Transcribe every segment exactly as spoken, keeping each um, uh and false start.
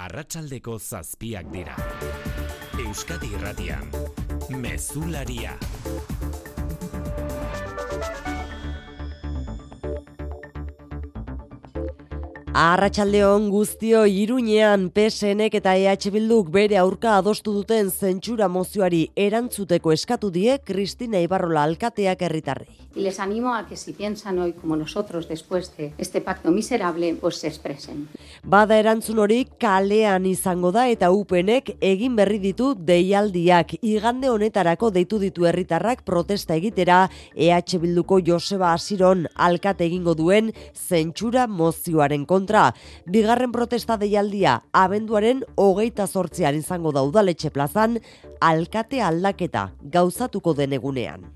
Arratsaldeko zazpiak dira. Euskadi Irratian, Mezularia. Arratsaldeon guztioi, Iruñean P S Nek eta E H Bilduk bere aurka adostu duten zentsura mozioari erantzuteko eskatu die Kristina Ibarrola alkateak herritarrei. Y les animo a que si piensan hoy como nosotros después de este pacto miserable, pues se expresen. Bada erantzun hori kalean izango da eta U P Nek egin berri ditu deialdiak. Igande honetarako deitu ditu herritarrak protesta egitera E H Bilduko Joseba Asiron alkate egingo duen zentsura mozioaren kontra. Kontra, bigarren protesta deialdia abenduaren hogeita zortzian izango da udaletxe plazan, alkate aldaketa gauzatuko den egunean.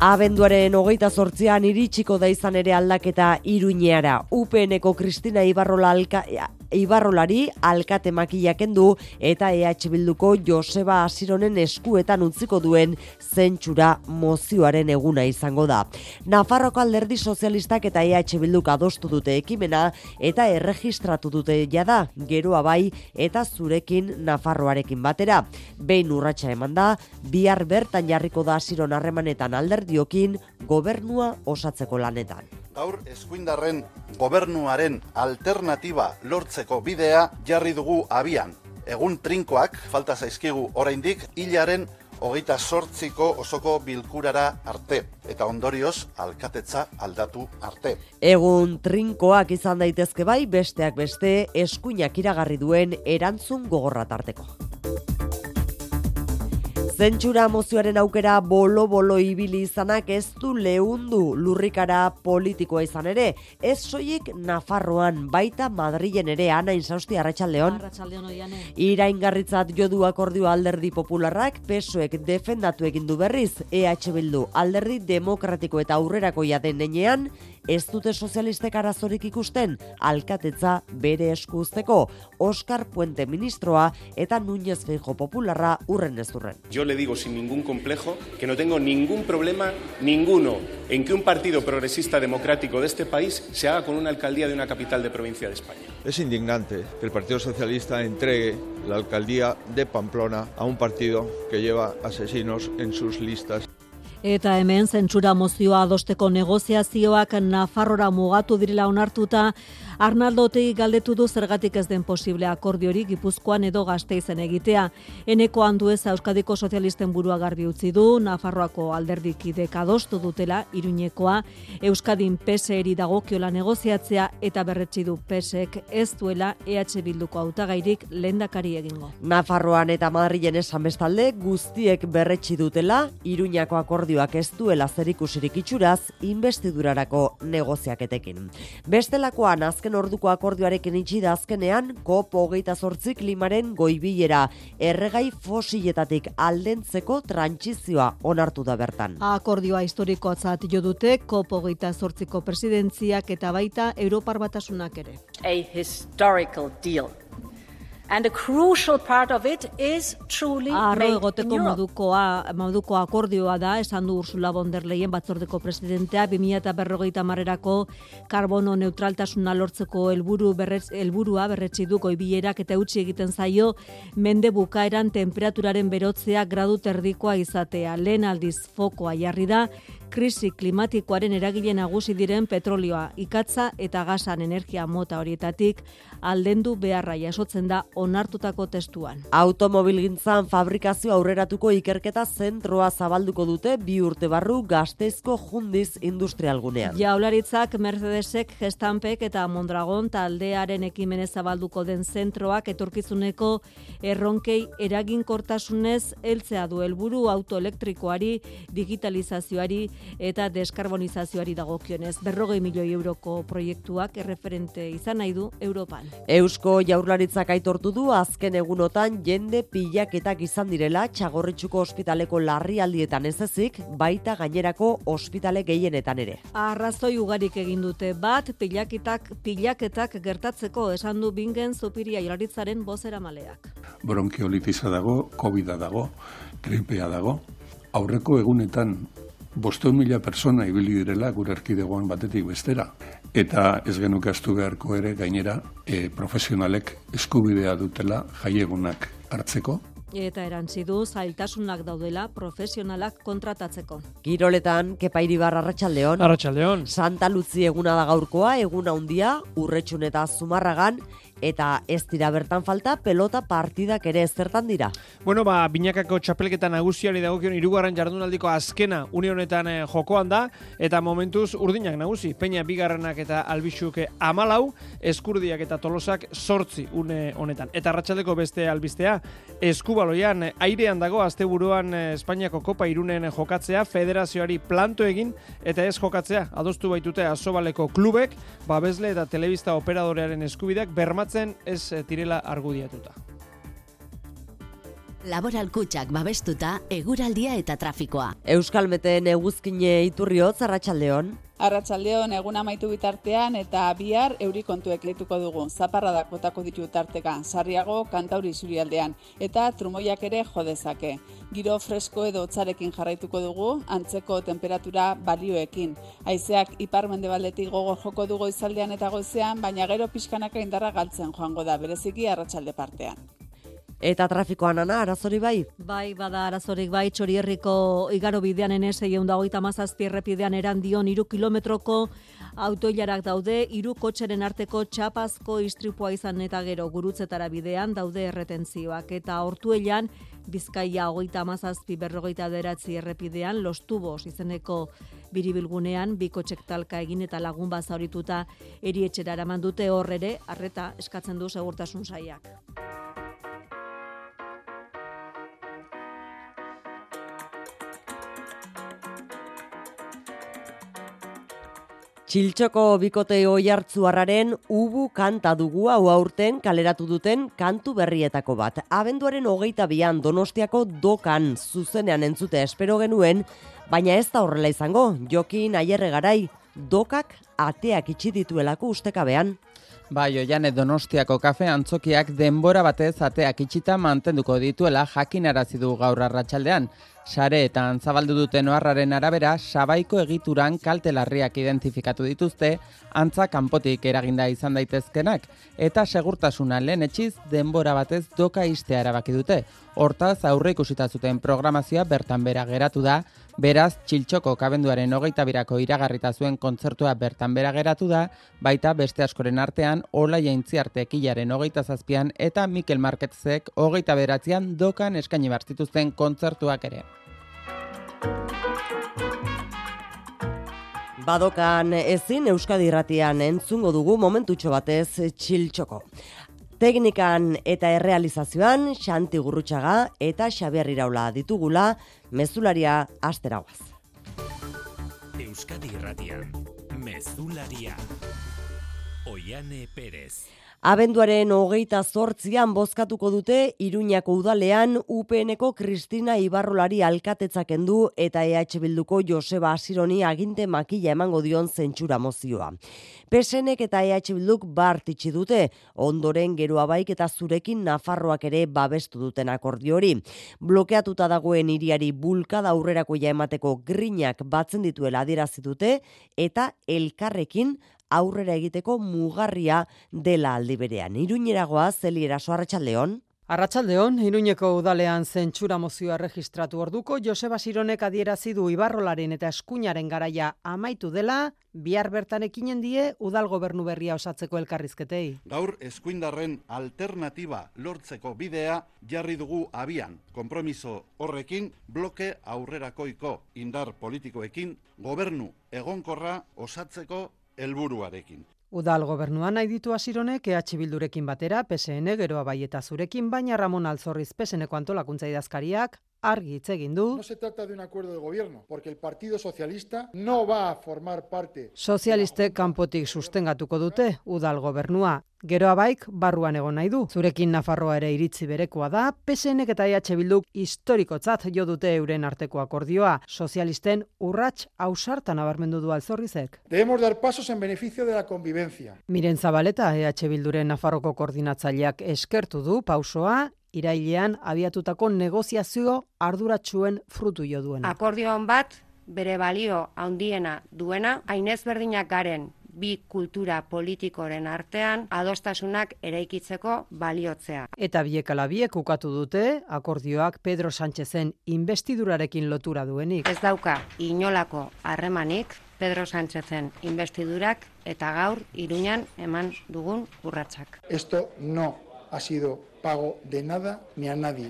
Abenduaren hogeita zortzian iritsiko da izan ere aldaketa Iruñeara. U P Neko Kristina Ibarrola alkatea. Ibarrolari alkate makila kendu eta E H Bilduko Joseba Asironen eskuetan utziko duen zentsura mozioaren eguna izango da. Nafarroko Alderdi Sozialistak eta E H Bilduk adostu dute ekimena eta erregistratu dute jada, geroa bai eta zurekin Nafarroarekin batera. Behin urratsa eman da, bihar bertan jarriko da Asiron harremanetan alderdiokin gobernua osatzeko lanetan. Gaur eskuindarren gobernuaren alternatiba lortzeko bidea jarri dugu abian. Egun trinkoak falta zaizkigu oraindik hilaren hogeita sortziko osoko bilkurara arte. Eta ondorioz, alkatetza aldatu arte. Egun trinkoak izan daitezke bai, besteak beste eskuinak iragarri duen erantzun gogorra tarteko. Zentsura mozioaren aukera bolo-bolo ibili izanak ez du leundu lurrikara politikoa izan ere. Ez soilik Nafarroan, baita Madrilen ere. Ana Insausti, arratsaldeon. Arratsaldeon Oihane. Iraingarritzat jo du akordioa Alderdi Popularrak, P S Ek defendatu egin du berriz. E H Bildu Alderdi Demokratiko eta aurrerakoia den heinean ez dute sozialistek arazorik ikusten alkatetza bere esku uzteko. Oscar Puente ministroa eta Núñez Feijóo popularra urren ez urren. Yo le digo sin ningún complejo que no tengo ningún problema, ninguno, en que un partido progresista democrático de este país se haga con una alcaldía de una capital de provincia de España. Es indignante que el Partido Socialista entregue la alcaldía de Pamplona a un partido que lleva asesinos en sus listas. Eta hemen zentsura mozioa adosteko negoziazioak Nafarrora mugatu direla onartuta, Arnaldo Otegi galdetu du zergatik ez den posible akordiori Gipuzkoan edo Gasteizen egitea. Eneko Andueza Euskadiko Sozialisten burua garbi utzi du, Nafarroako alderdikidek adostu dutela Iruñekoa, Euskadin P S Eri dagokiola negoziatzea eta berretsi du P S Ek ez duela E H Bilduko hautagairik lehendakari egingo. Nafarroan eta Madrilen esan bestalde guztiek berretsi dutela Iruñako akordio ez duela zerikusirik itxuraz inbestidurarako negoziaketekin. Bestelakoan azken orduko akordioarekin itxi da azkenean COP hogeita zortzi klimaren goibilera erregai fosiletatik aldentzeko trantsizioa onartu da bertan. Akordioa historikotzat jo dute COP hogeita zortziko presidentziak eta baita Europar Batasunak ere. A historical deal. And a crucial part of it is truly Arro egoteko modukoa, moduko akordioa da, esan du Ursula von der Leyen batzordeko presidentea, bi mila berrogeita hamarerako karbono neutraltasuna lortzeko helburu helburua berretsi du goibilerak eta utzi egiten zaio mende bukaeran temperaturaren berotzea gradu terdikoa izatea. Lehen aldiz fokoa jarri da krisi klimatikoaren eragile nagusi diren petrolioa, ikatza eta gasan energia mota horietatik aldendu beharra jasotzen da onartutako testuan. Automobilgintzan fabrikazio aurreratuko ikerketa zentroa zabalduko dute bi urte barru Gasteizko Jundiz industrialgunean. Jaularitzak Mercedesek, Gestampek eta Mondragon taldearen ekimenez zabalduko den zentroak etorkizuneko erronkei eraginkortasunez heltzea du helburu autoelektrikoari, digitalizazioari eta deskarbonizazioari dagokionez. Berrogei milioi euroko proiektuak erreferente izan nahi du Europan. Eusko Jaurlaritzak aitortu du azken egunotan jende pilaketak izan direla Txagorritxuko ospitaleko larrialdietan ez ezik, baita gainerako ospitale gehienetan ere. Arrazoi ugarik egin dute bat pilaketak pilaketak gertatzeko esan du Bingen Zupiria Jaurlaritzaren bozeramaleak. Bronkiolitiza dago, Covida dago, gripea dago. Aurreko egunetan bosteun mila persona ibili direla gure erkidegoan batetik bestera. Eta ez genuke ahaztu beharko ere gainera e, profesionalek eskubidea dutela jaiegunak hartzeko. Eta erantzi du zailtasunak daudela profesionalak kontratatzeko. Kiroletan, Kepa Iribarra, arratsaldeon. Arratsaldeon. Santa Lutzi eguna da gaurkoa, eguna handia, Urretxun eta Zumarragan, eta ez dira bertan falta pelota partidak ere ezertan dira. Bueno, ba, binakako txapelketa nagusiari dagokion hirugarren jardunaldiko azkena une honetan eh, jokoan da, eta momentuz urdinak nagusi, Peña bigarrenak eta Albixuk hamalau, Eskurdiak eta Tolosak zortzi une honetan. Eta arratsaldeko beste albistea, eskubaloian airean dago asteburuan Espainiako Kopa Irunen jokatzea, federazioari planto egin eta ez jokatzea adostu baitute Asobaleko klubek, babesle eta telebista operadorearen eskubideak bermat ez direla argudiatuta. Laboral Kutxak babestuta eguraldia eta trafikoa. Euskalmeten eguzkine Iturriotz, arratsaldeon. Arratsaldeon, egun amaitu bitartean eta bihar euri kontuek lehituko dugu. Zaparradak botako ditu tarteka, sarriago Kantauri isurialdean eta trumoiak ere jodezake. Giro fresko edo hotzarekin jarraituko dugu, antzeko temperatura balioekin. Haizeak ipar-mendebaldetik gogor joko du goizaldean eta goizean, baina gero pixkanaka indarra galtzen joango da, bereziki arratsalde partean. Eta trafikoan, Ana, arazori bai? Bai, bada arazorik bai, Txorierriko igaro bidean ene seiehun eta hogeita hamazazpi errepidean erandion hiru kilometroko autoilarak daude, hiru kotxeren arteko txapazko istripua izan eta gero Gurutzetara bidean daude erretentzioak. Eta Ortuellan, Bizkaia hogeita hamazazpi berrogeita deratzi errepidean, Los Tubos izeneko biribilgunean, bi kotxek talka egin eta lagun bat zaurituta erietxera eraman dute, hor ere arreta eskatzen du segurtasun sailak. Txiltxoko bikote oiartzuarraren ubu kanta dugu hau aurten kaleratu duten kantu berrietako bat. Abenduaren hogeita bian Donostiako Dokan zuzenean entzute espero genuen, baina ez da horrela izango, Jokin Aierregarai, Dokak ateak itxi dituelako ustekabean. Bai, Oihane, Donostiako kafe antzokiak denbora batez ateak itxita mantenduko dituela jakinarazi du gaur arratsaldean. Sareetan zabaldu duten oharraren arabera, Sabaiko egituran kaltelarriak identifikatu dituzte, antza kanpotik eraginda izan daitezkenak, eta segurtasuna lehenetxiz denbora batez Doka ixtea erabaki dute. Hortaz, aurreikusita zuten programazioa bertan bera geratu da, beraz, Txiltxoko kabenduaren hogeita birako iragarrita zuen kontzertua bertan bera geratu da, baita beste askoren artean, Ola Jaintziarte ekilaren hogeita zazpian eta Mikel Marketzek hogeita beratzean Dokan eskaini bartzituzten kontzertuak ere. Badokan ezin Euskadi Irratian entzungo dugu momentutxo batez Txiltxoko. Teknikan eta errealizazioan Xanti Gurrutxaga eta Xaber Iraola ditugula, mezularia asteragoaz. Euskadi Irratian mezularia Oihane Pérez. Abenduaren hogeita zortzian bozkatuko dute Iruñako udalean U P N-eko Kristina Ibarrolari alkatetzak endu eta E H Bilduko Joseba Asironi aginte makila emango dion zentsura mozioa. P S N-ek eta E H Bilduk bart itxi dute, ondoren Geroa Baik eta Zurekin Nafarroak ere babestu duten akordio hori. Blokeatuta dagoen hiriari bulkada aurrerakoia emateko grinak batzen dituela adierazi dute eta elkarrekin aurrera egiteko mugarria dela aldi berean. Iruñeragoa, Zeli Eraso, arratsaldeon. Arratsaldeon, Iruñeko udalean zentsura mozioa registratu orduko, Joseba Asironek adierazi du Ibarrolaren eta Eskuinaren garaia amaitu dela, bihar bertan ekinen die udal gobernu berria osatzeko elkarrizketei. Gaur Eskuindarren alternatiba lortzeko bidea jarri dugu abian. Konpromiso horrekin bloke aurrerakoiko indar politikoekin gobernu egonkorra osatzeko helburuarekin. Udal gobernuan nahi ditu Asironek E H Bildurekin batera, P S N, Geroa Bai eta Zurekin, baina Ramón Alzorriz P S N-eko antolakuntza idazkariak argi hitz egin du. No se trata de un acuerdo de gobierno, porque el Partido Socialista no va a formar parte. Sozialistek kanpotik sustengatuko dute udal gobernua. Geroa Baik barruan egon nahi du. Zurekin Nafarroa ere iritzi berekoa da, P S N-ek eta E H Bilduk historikotzat jo dute euren arteko akordioa. Sozialisten urrats ausarta nabarmendu du Alzorrizek. Debemos dar pasos en beneficio de la convivencia. Miren Zabaleta E H Bilduren Nafarroko koordinatzaileak eskertu du pausoa, irailean abiatutako negoziazio arduratsuen frutu jo duena. Akordio on bat bere balio handiena duena, hain ezberdinak garen bi kultura politikoren artean adostasunak eraikitzeko baliotzea. Eta biek ala biek ukatu dute akordioak Pedro Sánchezen inbestidurarekin lotura duenik. Ez dauka inolako harremanik Pedro Sánchezen inbestidurak eta gaur Iruñan eman dugun urratsak. Esto no ha sido pago de nada ni a nadie.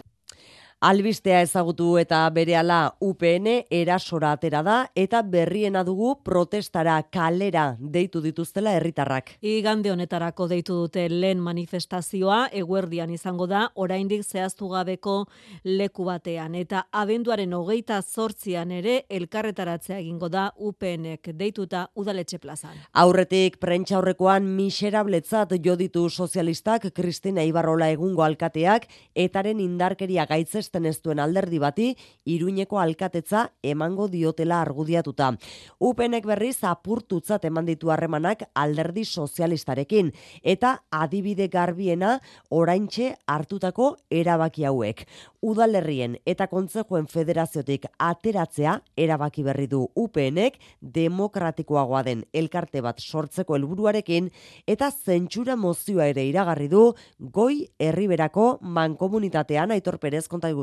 Albistea ezagutu eta berehala U P N erasora atera da eta berriena dugu protestara kalera deitu dituztela herritarrak. Igande honetarako deitu dute lehen manifestazioa eguerdian izango da oraindik zehaztu gabeko leku batean eta abenduaren hogeita zortzian ere elkarretaratzea egingo da U P N-ek deituta udaletxe plazan. Aurretik prentxaurrekoan miserabletzat jo ditu sozialistak Kristina Ibarrola egungo alkateak etaren indarkeria gaitzez ez duen alderdi bati Iruñeko alkatetza emango diotela argudiatuta. U P N-ek berriz apurtutzat eman ditu harremanak alderdi sozialistarekin eta adibide garbiena oraintxe hartutako erabaki hauek. Udalerrien eta kontsejuen federaziotik ateratzea erabaki berri du U P N-ek demokratikoagoa den elkarte bat sortzeko helburuarekin eta zentsura mozioa ere iragarri du Goi Herriberako mankomunitatean. Aitor Pérez konta guzu.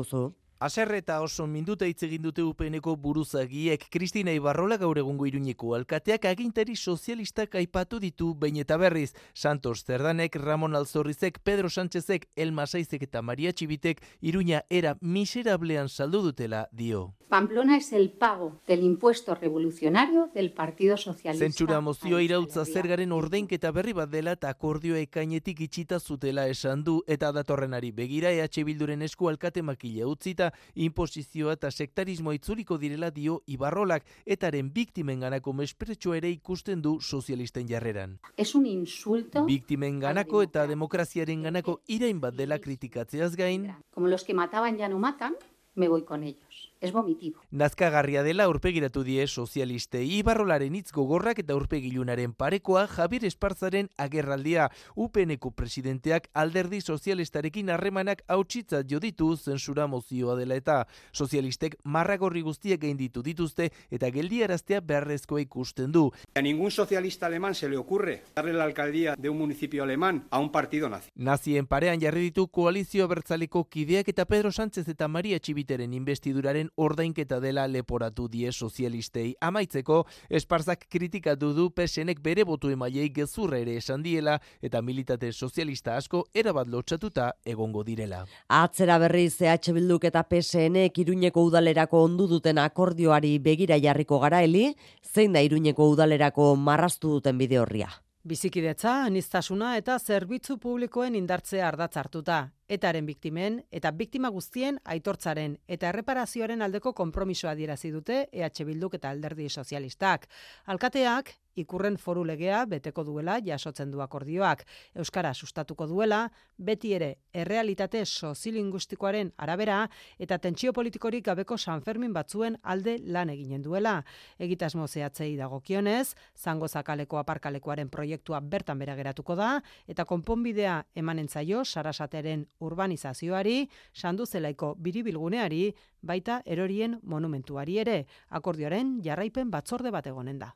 Aserre eta oso minduta hitz egin dute U P N-eko buruzagiek. Kristina Ibarrola gaur egungo Iruñeko alkateak agintari sozialistak aipatu ditu behin eta berriz. Santos Zerdanek, Ramón Alzorrizek, Pedro Sánchezek, Elma Saizek eta María Txivitek Iruña era miserablean saldu dutela dio. Pamplona es el pago del impuesto revolucionario del Partido Socialista. Zentsura mozioa irautza zergaren ordainketa berri bat dela eta akordioa ekainetik itxita zutela esan du eta datorrenari begira E H Bilduren esku alkate makila utzita inposizioa eta sektarismo itzuliko direla dio Ibarrolak, etaren biktimen ganako mespretxoa ere ikusten du sozialisten jarreran. Es un insulto. Biktimen ganako eta demokraziaren ganako irain bat dela kritikatzeaz gain. Como los que mataban ya no matan, me voy con ellos. Ez vomitivo. Nazkagarria dela aurpegiratu die sozialistei. Ibarrolaren hitz gogorrak eta aurpegilunaren parekoa Xaber Esparzaren agerraldia. U P N-eko presidenteak alderdi sozialistarekin harremanak hautsitzat jo ditu zentsura mozioa dela eta sozialistek marragorri guztiak egin ditu dituzte eta geldiaraztea beharrezkoa ikusten du. A ningún socialista alemán se le ocurre darle la alcaldía de un municipio alemán a un partido nazi. Nazien parean jarri ditu koalizio abertzaleko kideak eta Pedro Sánchez eta María Txiviteren inbestiduraren ordainketa dela leporatu die sozialistei. Amaitzeko, Esparzak kritikatu du P S N-ek bere botu emailei gezurra ere esan diela eta militate sozialista asko erabat lotsatuta egongo direla. Atzera berriz E H Bilduk eta P S N-ek Iruñeko udalerako ondu duten akordioari begira jarriko gara, Eli, zein da Iruñeko udalerako marraztu duten bide horria? Bizikidetza, anistasuna eta zerbitzu publikoen indartzea ardatz hartuta. Etaren biktimen eta biktima guztien aitortzaren eta erreparazioaren aldeko konpromisoa adierazi dute E H Bilduk eta alderdi sozialistak. Alkateak ikurren foru legea beteko duela jasotzen du akordioak. Euskara sustatuko duela, beti ere errealitate sozilingustikoaren arabera eta tentsio politikorik gabeko Sanfermin batzuen alde lan eginen duela. Egitasmo zehatzei dagokionez, zango zakaleko aparkalekoaren proiektua bertan bera geratuko da eta konponbidea emanentzaio Sarasateren urbanizazioari, Sanduzelaiko biribilguneari, baita erorien monumentuari ere, akordioaren jarraipen batzorde bat egonen da.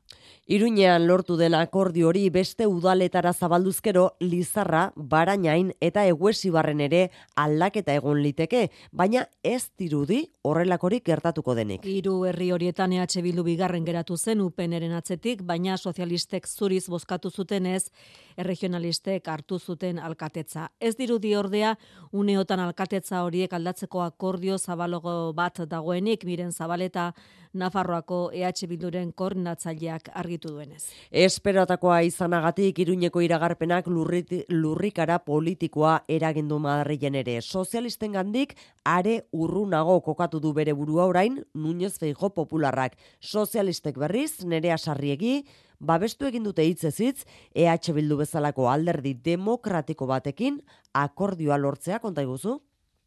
Iruñean lortu den akordio hori beste udaletara zabalduzkero Lizarra, Barainain eta Eguesibarren ere aldaketa egon liteke, baina ez dirudi horrelakorik gertatuko denik. Hiru herri horietan E H Bildu bigarren geratu zen U P N-eren atzetik, baina sozialistek zuriz bozkatu zutenez, erregionalistek hartu zuten alkatetza. Ez dirudi ordea uneotan alkatetza horiek aldatzeko akordio zabalago bat dagoenik, Miren Zabaleta Nafarroako E H Bilduren koordinatzaileak argitu duenez. Esperotakoa izanagatik Iruñeko iragarpenak lurrit, lurrikara politikoa eragindu Madrilen ere. Sozialistengandik are urrunago kokatu du bere burua orain Núñez Feijóo popularrak. Sozialistek berriz Nerea Sarriegi babestu egin dute hitzez hitz E H Bildu bezalako alderdi demokratiko batekin akordioa lortzea, kontaiguzu.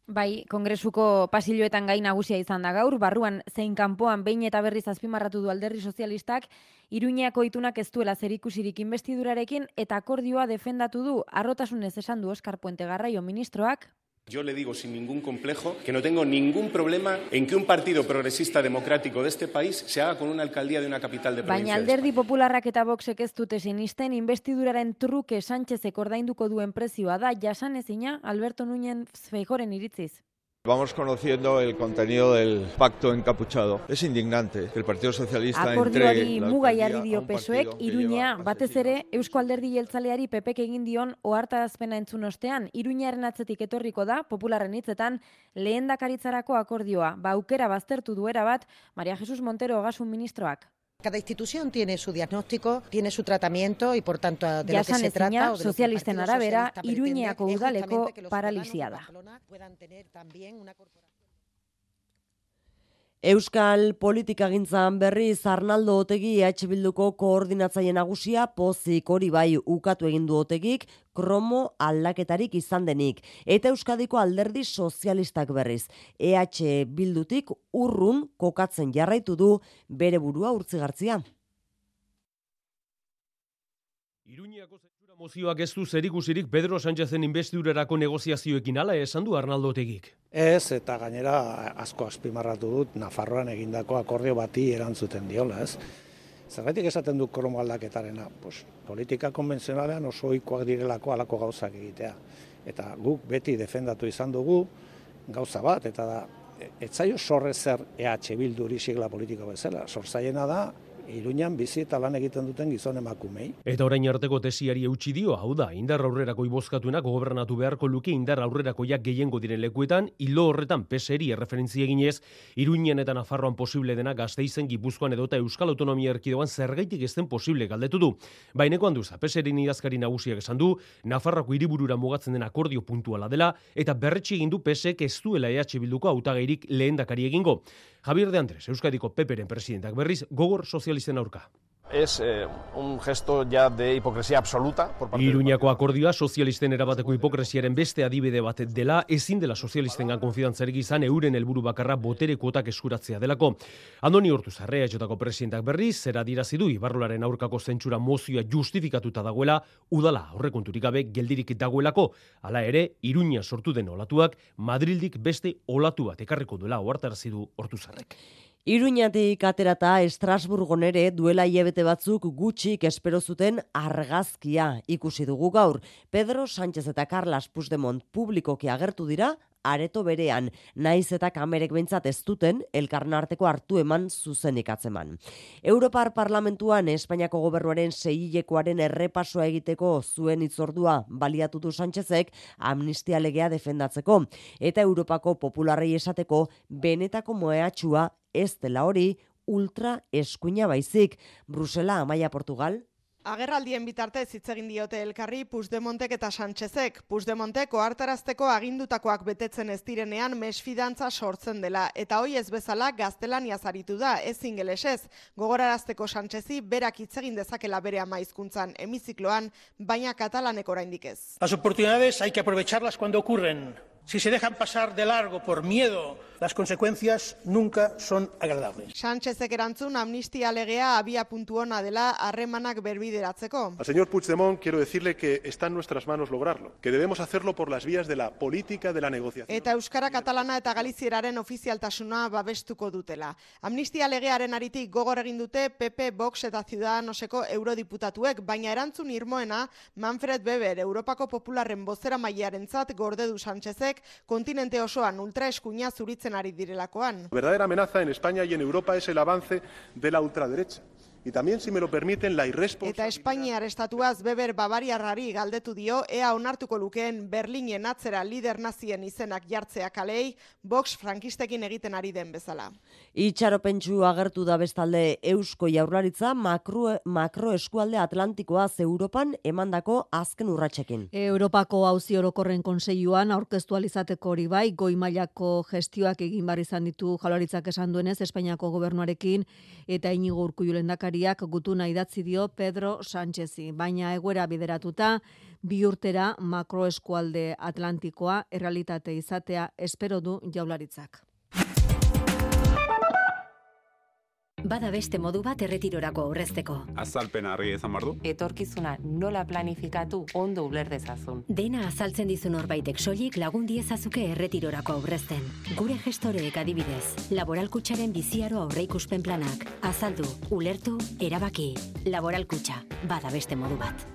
Bai, kongresuko pasilloetan gai nagusia izan da gaur, barruan zein kanpoan behin eta berriz azpimarratu du alderdi sozialistak, Iruñeako itunak ez duela zerikusirik inbestidurarekin eta akordioa defendatu du, harrotasunez esan du Oscar Puente garraio ministroak. Yo le digo sin ningún complejo que no tengo ningún problema en que un partido progresista democrático de este país se haga con una alcaldía de una capital de provincia. Baina alderdi popularrak eta boxek ez dute sinisten investiduraren truke Sánchezek ordainduko duen prezioa da jasanezina Alberto Núñez Feijóoren iritziz. Vamos conociendo el contenido del pacto encapuchado. Es indignante que el Partido Socialista entregue la alcaldía a un partido que lleva... Batez ere, Eusko Alderdi Jeltzaleari P P K egin dion ohartarazpena entzun ostean, Iruñaren atzetik etorriko da, popularren hitzetan, lehendakaritzarako akordioa. Ba aukera baztertu duera bat, María Jesús Montero Ogasun ministroak. Cada institución tiene su diagnóstico, tiene su tratamiento y por tanto de lo que se trata o de sozialisten arabera, Iruñeako udaleko paralisia da. Euskal politikagintzan berriz Arnaldo Otegi E H Bilduko koordinatzaile nagusia pozik, hori bai ukatu egin du Otegik kromo aldaketarik izan denik. Eta Euskadiko Alderdi Sozialistak berriz E H Bildutik urrun kokatzen jarraitu du bere burua Urtzigartzia. Iruñeako zensura mozioak ez du zerikusirik Pedro Sánchezen inbestidurarako negoziazioekin, ala esan du Arnaldo Otegik. Ez, eta gainera asko azpimarratu dut Nafarroan egindako akordio bati erantzuten diola, ez. Zergatik esaten du kromo aldaketarena, pues, politika konbentzionalean oso ohikoak direlako alako gauzak egitea. Eta guk beti defendatu izan dugu gauza bat, eta da, etzaio sorrezer E H Bilduri sigla politiko bezala, sorzaiena da, Iruñan bizi eta lan egiten duten gizon emakumei. Eta orain arteko tesiari eutsi dio, hau da, indar aurrerako ibozkatuenak gobernatu beharko luke indar aurrerakoiak gehiengo diren lekuetan, hilo horretan P S N-i erreferentzia eginez, Iruñan eta Nafarroan posible dena Gasteizen, Gipuzkoan edota Euskal Autonomia Erkidegoan zergaitik ez den posible galdetu du. Eneko Andueza, P S N-in idazkari nagusiak esan du, Nafarroako hiriburura mugatzen den akordio puntuala dela, eta berretsi egin du P S K ez duela E H Bilduko hautagairik lehendakari egingo. Javier de Andrés, Euskadiko P P Ren presidentak berriz, gogor sozialisten aurka. Es eh, un gesto ya de hipokresia absoluta. Por parte Iruñako akordioa sozialisten erabateko hipokresiaren beste adibide bat dela, ezin dela sozialistengan konfidantzarik izan euren helburu bakarra botere kuotak eskuratzea delako. Andoni Ortuzarrea etxotako presidentak berriz, zera dirazi du Ibarrolaren aurkako zentsura mozioa justifikatuta dagoela, udala aurrekonturik gabe geldirik dagoelako. Hala ere, Iruña sortu den olatuak Madrildik beste olatu bat ekarriko duela ohartarazi du Ortuzarrek. Iruñatik aterata Estrasburgon ere duela hilabete batzuk gutxik espero zuten argazkia ikusi dugu gaur. Pedro Sánchez eta Carlos Puigdemont publikoki agertu dira areto berean, naiz eta kamerek behintzat ez duten elkarren arteko hartu eman zuzenik atzeman. Europar Parlamentuan Espainiako gobernuaren seihilekoaren errepasoa egiteko zuen hitzordua baliatu du Sánchezek amnistia legea defendatzeko eta Europako popularrei esateko benetako moeatxua ez dela hori ultra eskuina baizik. Brusela, Amaia, Portugal. Agerraldien bitartez hitz egin diote elkarri Puigdemontek eta Sánchezek. Puigdemontek ohartarazteko agindutakoak betetzen ez direnean mesfidantza sortzen dela. Eta hoi ez bezala gaztelaniaz aritu da, ez ingelesez. Gogorarazteko Sánchezi berak hitz egin dezakela bere ama hizkuntzan hemizikloan, baina katalanek oraindik ez. Las oportunidades hay que aprovecharlas cuando ocurren. Si se dejan pasar de largo por miedo, las consecuencias nunca son agradables. Sánchezek erantzun amnistia legea abia puntu ona dela harremanak berbideratzeko. Al señor Puigdemont quiero decirle que está en nuestras manos lograrlo, que debemos hacerlo por las vías de la política de la negociación. Eta euskara, katalana eta galizieraren ofizialtasuna babestuko dutela. Amnistia legearen aritik gogor egin dute P P, Vox eta Ciudadanoseko eurodiputatuek, baina erantzun irmoena Manfred Weber, Europako Popularren bozeramailearentzat gorde du Sánchezek kontinente osoan ultraeskuina zuritzen ari direlakoan. La verdadera amenaza en España y en Europa es el avance de la ultraderecha. Y también, si me lo permiten, la irresponsabilidad... Eta Espainiar estatuaz Weber Bavariarrari galdetu dio, ea onartuko lukeen Berlinen atzera lider nazien izenak jartzea kalei, Vox frankistekin egiten ari den bezala. Itxaropentsu agertu da bestalde Eusko Jaurlaritza makro eskualde Atlantikoaz Europan emandako azken urratxekin. Europako auzi orokorren konseioan aurkeztu alizateko hori bai, goi mailako gestioak egin bar izan ditu Jaurlaritzak esan duenez Espainiako gobernuarekin eta Iñigo Urkullu lehendakari gutuna idatzi dio Pedro Sánchezi, baina egoera bideratuta bi urtera makroeskualde Atlantikoa errealitate izatea espero du Jaurlaritzak. bada beste modu bat erretirorako aurrezteko. Azalpena argi izan behar du? Etorkizuna nola planifikatu ondo uler dezazun. Dena azaltzen dizun norbaitek soilik lagun diezazuke erretirorako aurrezten. Gure gestoreek adibidez, Laboral Kutxaren biziaro aurreikuspen planak. Azaldu, ulertu, erabaki. Laboral Kutxa, bada beste modu bat.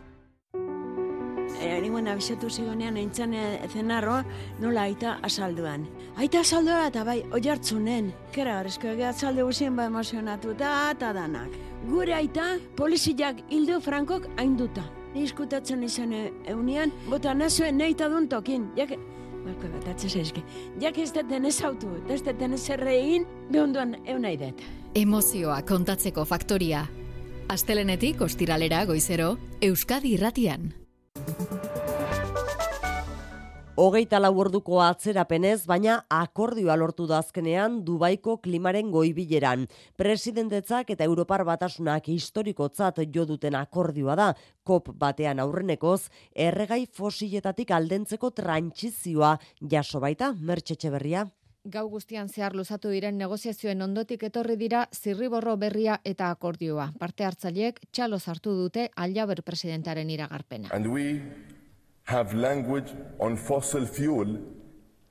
Eriguen abisatu zigonean eintzan zenarroa nola aita azalduan. Aita azaldua eta bai, oi hartzunen. Kera, esko ega azaldu guzien ba emozionatuta eta danak. Gure aita, poliziak hildu Frankok hainduta. Diskutatzen izan eunian, bota nazuen nahi eta duen tokin. Jak, balko batatzez ezke. Jak ez deten ez hautu, ez deten ez errein, behonduan eunai det. Emozioa kontatzeko faktoria. Astelenetik ostiralera goizero, Euskadi Irratian. Hogeita lau orduko atzerapenez, baina akordioa lortu da azkenean Dubaiko klimaren goibileran. Presidentetzak eta Europar batasunak historikotzat jo duten akordioa da, C O P batean aurrenekoz, erregai fosiletatik aldentzeko trantsizioa jaso baita, Mertxe Etxeberria. Gau guztian zehar luzatu diren negoziazioen ondotik etorri dira zirriborro berria eta akordioa. Parte hartzaileek txalo hartu dute Xaber presidentaren iragarpena. And we have language on fossil fuel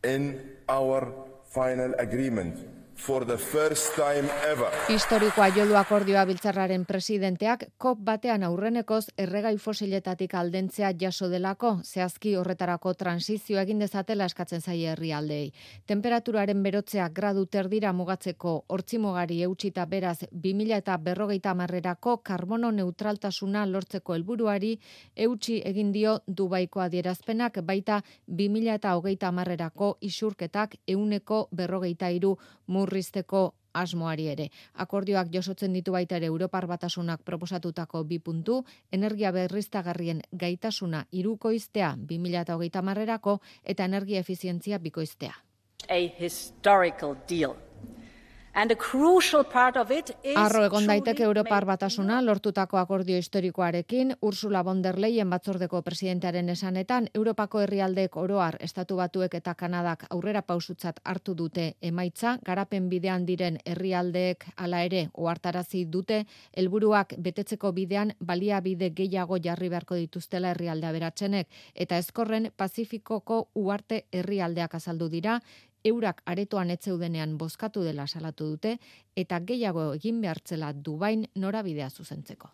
in our final agreement. For the first time ever. Historikoa joldu akordioa biltzarraren presidenteak C O P batean aurrenekoz erregai fosiletatik aldentzea jaso delako, zehazki horretarako transizioa egin dezatela eskatzen zaie herrialdeei. Temperaturaren berotzea gradu terdira mugatzeko hortzimugari eutsita beraz bi mila berrogeita hamarrerako karbono neutraltasuna lortzeko helburuari eutsi egin dio Dubaiko adierazpenak, baita bi mila hogeita hamarrerako isurketak ehuneko berrogeita hiru murrizteko asmoari ere. Akordioak jasotzen ditu baita ere Europar batasunak proposatutako bi puntu, energia berriztagarrien gaitasuna hirukoiztea bi mila hogeita hamarrerako eta energia efizientzia bikoiztea. A historical deal. Arro egon daiteke Europar batasuna lortutako akordio historikoarekin, Ursula von der Leyen batzordeko presidentearen esanetan, Europako herrialdeek oroar estatu batuek eta Kanadak aurrera pausutzat hartu dute emaitza, garapen bidean diren herrialdeek hala ere ohartarazi dute, helburuak betetzeko bidean baliabide gehiago jarri beharko dituztela herrialdea beratzenek, eta ezkorren Pazifikoko uharte herrialdeak azaldu dira, eurak aretoan etzeudenean bozkatu dela salatu dute eta gehiago egin behartzela Dubain norabidea zuzentzeko.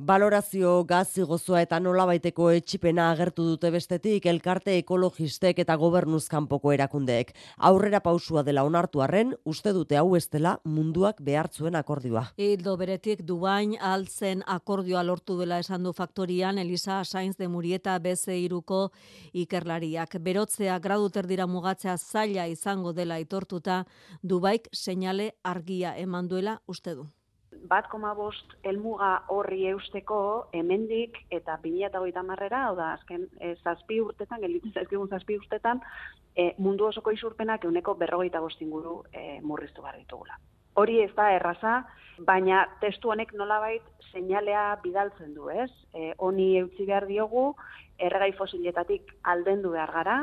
Balorazio gazi gozoa eta nolabaiteko etxipena agertu dute bestetik elkarte ekologistek eta gobernuzkanpoko erakundeek. Aurrera pausua dela onartu arren, uste dute hau ez dela munduak behartzuen akordioa. Hildo beretik Dubain altzen akordioa lortu dela esan du faktorian Elisa Sainz de Murieta B C hiruko ikerlariak. Berotzea gradu terdira mugatzea zaila izango dela aitortuta, Dubaik seinale argia eman duela uste du. Bat koma bost elmuga horri eusteko hemendik eta bi mila hogeita hamarera, hau da, azken e, zazpi urtetan, gelditzen zaizkigun zazpi urtetan, e, mundu osoko isurpenak ehuneko berrogeita bost inguru e, murriztu behar ditugula. Hori ez da erraza, baina testu honek nolabait seinalea bidaltzen du, ez? E, honi eutzi behar diogu, erregai fosiletatik aldendu behar gara.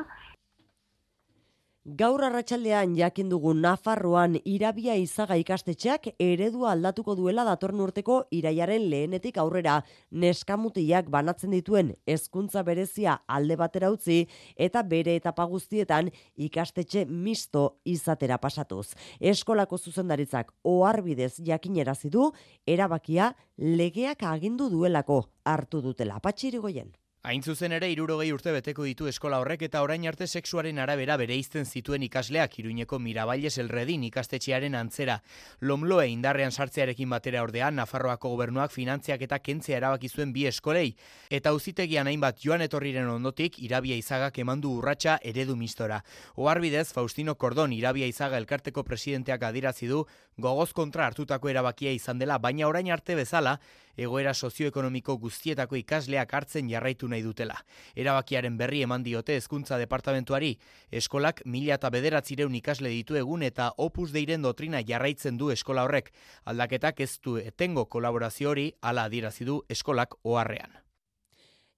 Gaur arratsaldean jakin dugu Nafarroan Irabia Izaga ikastetxeak eredua aldatuko duela datorren urteko iraiaren lehenetik aurrera. Neskamutiak banatzen dituen hezkuntza berezia alde batera utzi eta bere etapa guztietan ikastetxe misto izatera pasatuz. Eskolako zuzendaritzak oharbidez jakinerazi du erabakia legeak agindu duelako hartu dutela. Patxirigoien. Hain zuzen ere, hirurogei urte beteko ditu eskola horrek eta orain arte sexuaren arabera bereizten zituen ikasleak Iruñeko Miravalles Elredin ikastetxearen antzera. Lomloe indarrean sartzearekin batera ordea, Nafarroako gobernuak finantziak eta kentzea erabaki zuen bi eskolei. Eta auzitegian hainbat joan etorriren ondotik, Irabia Izagak eman du urratsa eredu mistora. Oharbidez, Faustino Kordon Irabia Izaga elkarteko presidenteak adierazi du, gogoz kontra hartutako erabakia izan dela, baina orain arte bezala, egoera sozioekonomiko guztietako ikasleak hartzen jarraitu nahi dutela. Erabakiaren berri eman diote hezkuntza departamentuari, eskolak mila eta bederatzireun ikasle ditu egun eta opus deiren dotrina jarraitzen du eskola horrek. Aldaketak ez du etengo kolaborazio hori hala adierazi du eskolak oharrean.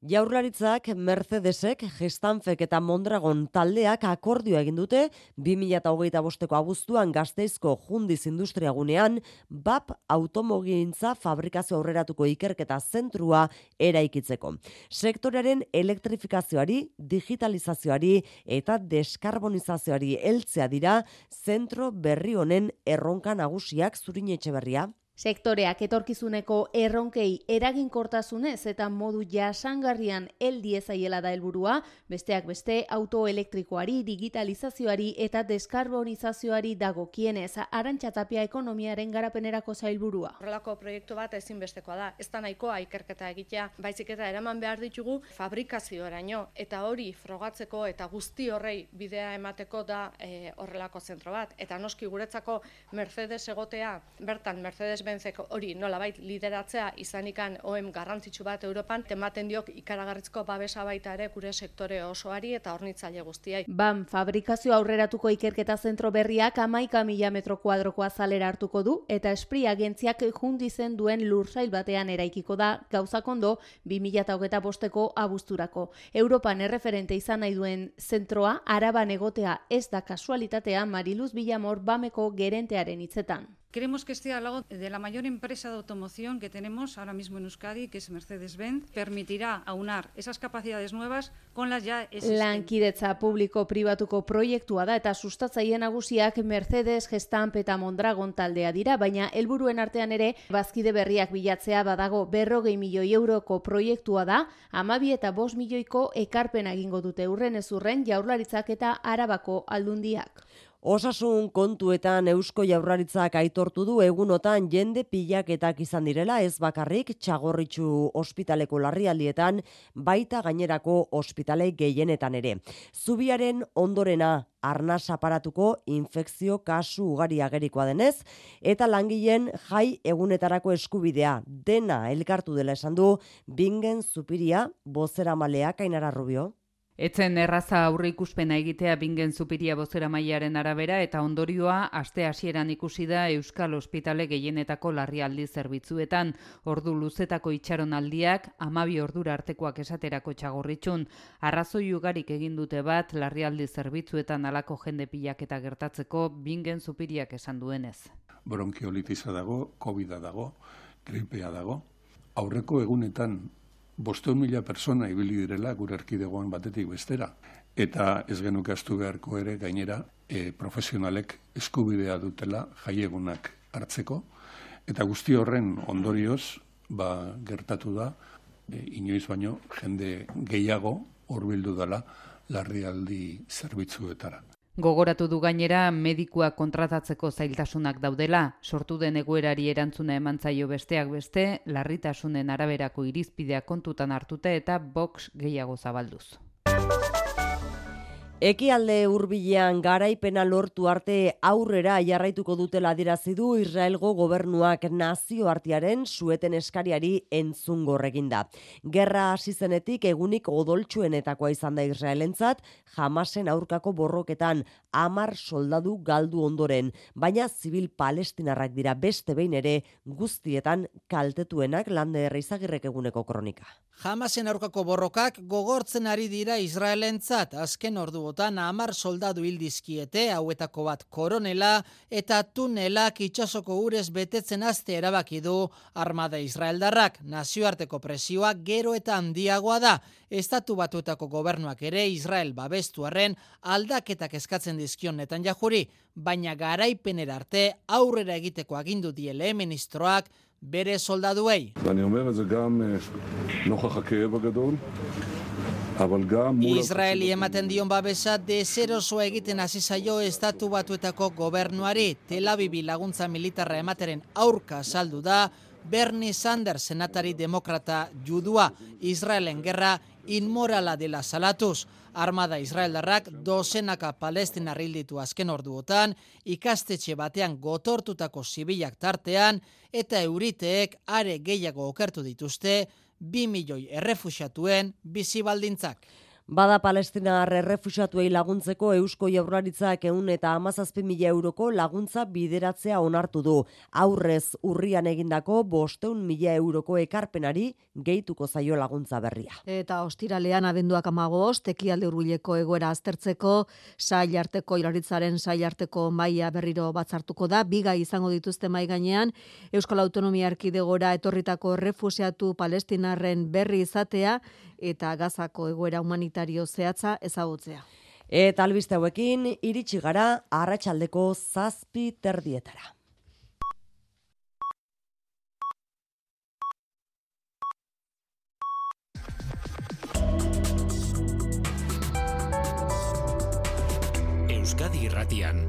Jaurlaritzak, Mercedesek, Gestampek eta Mondragon taldeak akordioa egin dute bi mila hogeita bosteko abuztuan Gasteizko Jundiz industriagunean B A P automogintza fabrikazio aurreratuko ikerketa zentrua eraikitzeko. Sektorearen elektrifikazioari, digitalizazioari eta deskarbonizazioari heltzea dira zentro berri honen erronka nagusiak. Zurin Etxeberria. Sektoreak etorkizuneko erronkei eraginkortasunez eta modu jasangarrian hel diezaiela da helburua, besteak beste autoelektrikoari, digitalizazioari eta deskarbonizazioari dagokienez. Arantxa Tapia ekonomiaren garapenerako sailburua. Horrelako proiektu bat ezinbestekoa da. Ez da nahikoa ikerketa egitea, baizik eta eraman behar ditugu fabrikazioeraino, eta hori frogatzeko eta guzti horrei bidea emateko da e, horrelako zentro bat. Eta noski guretzako Mercedes egotea, bertan Mercedes-Benz hori nolabait lideratzea izanikan O E M garrantzitsu bat Europan, tematen diok ikaragarrizko babesa baita ere gure sektore osoari eta hornitzaile guztiai. B A M fabrikazio aurreratuko ikerketa zentro berriak hamaika mila metro kuadroko azalera hartuko du eta Espri agentziak Jundizen duen lursail batean eraikiko da, gauzakondo bi mila hogeita bosteko abuzturako. Europan erreferente izan nahi duen zentroa Araban egotea ez da kasualitatea, Mariluz Villamor B A M eko gerentearen hitzetan. Queremos que esté al lado de la mayor empresa de automoción que tenemos ahora mismo en Euskadi, que es Mercedes-Benz, permitirá aunar esas capacidades nuevas con las ya existentes. Lankidetza publiko-pribatuko proiektua da eta sustatzaile nagusiak Mercedes, Gestamp eta Mondragon taldea dira, baina helburuen artean ere bazkide berriak bilatzea badago. Berrogei milioi euroko proiektua da, hamabi eta bost milioiko ekarpena egingo dute urrenez urren Jaurlaritzak eta Arabako aldundiak. Osasun kontuetan Eusko Jaurlaritzak aitortu du egunotan jende pilaketak izan direla, ez bakarrik Txagorritxu ospitaleko larrialdietan, baita gainerako ospitale gehienetan ere. Zubiaren ondorena arnas aparatuko infekzio kasu ugari agerikoa denez, eta langileen jai egunetarako eskubidea dena elkartu dela esan du Bingen Zupiria, bozeramaleak Ainara Rubio. Etzen erraza aurre ikuspena egitea Bingen Zupiria bozeramailearen arabera, eta ondorioa aste hasieran ikusi da Euskal Ospitale gehienetako larrialdi zerbitzuetan. Ordu luzetako itxaronaldiak hamabi ordura artekoak esaterako Txagorritxun. Arrazoi ugarik egin dute bat larrialdi zerbitzuetan alako jende pilaketa gertatzeko, Bingen Zupiriak esan duenez. Bronkiolitisa dago, covida dago, gripea dago. Aurreko egunetan Bosteun mila persona ibili direla gure erkidegoan batetik bestera. Eta ez genuke ahaztu beharko ere gainera e, profesionalek eskubidea dutela jaiegunak hartzeko. Eta guzti horren ondorioz ba, gertatu da e, inoiz baino jende gehiago hurbildu dela larrialdi zerbitzuetara. Gogoratu du gainera medikua kontratatzeko zailtasunak daudela, sortu den egoerari erantzuna emantzaio besteak beste, larritasunen araberako irizpidea kontutan hartuta eta box gehiago zabalduz. Ekialde hurbilean garaipena lortu arte aurrera jarraituko dutela adierazi du Israelgo gobernuak nazioartearen sueten eskariari entzungorrekin da. Gerra hasi zenetik egunik odoltsuenetakoa izan da Israelentzat Hamasen aurkako borroketan hamar soldadu galdu ondoren, baina zibil palestinarrak dira beste behin ere guztietan kaltetuenak. Lander Izagirrek eguneko kronika. Hamasen aurkako borrokak gogortzen ari dira Israelentzat, azken ordu hamar soldadu hil dizkiete, hauetako bat koronela, eta tunelak itsasoko urez betetzen aste erabaki du armada israeldarrak. Nazioarteko presioa gero eta handiagoa da. Estatu Batuetako gobernuak ere Israel babestuarren aldaketak eskatzen dizkion Netanjahuri, baina garaipenera arte aurrera egiteko agindu diele ministroak bere soldaduei. Bani omer, ez gam nokakakea bagadol. Israeli ematen dion babesa deserosoa egiten hasi zaio Estatu Batuetako gobernuari. Tel Avivi laguntza militarra emateren aurka saldu da Bernie Sanders senatari demokrata judua, Israelen gerra inmorala dela salatuz. Armada israeldarrak dozenaka palestinar hil ditu azken orduotan, ikastetxe batean gotortutako zibilak tartean, eta euriteek are gehiago okertu dituzte bi milioi errefuxiatuen bizibaldintzak. Bada palestinarre refuxatuei laguntzeko Eusko Jaurlaritzak ehun eta hamazazpi mila euroko laguntza bideratzea onartu du. Aurrez urrian egindako bostehun mila euroko ekarpenari gehituko zaio laguntza berria. Eta ostiralean abenduak hamabost, ekialde hurbileko egoera aztertzeko, sail arteko Jaurlaritzaren sail arteko maila berriro batzartuko da, biga izango dituzte mai gainean, Euskal Autonomia Erkidegora etorritako refuxiatu palestinarren berri izatea eta Gazako egoera humanitario zehatza ezagutzea. Eta albiste hauekin iritsi gara arratsaldeko zazpi terdietara. Euskadi Irratian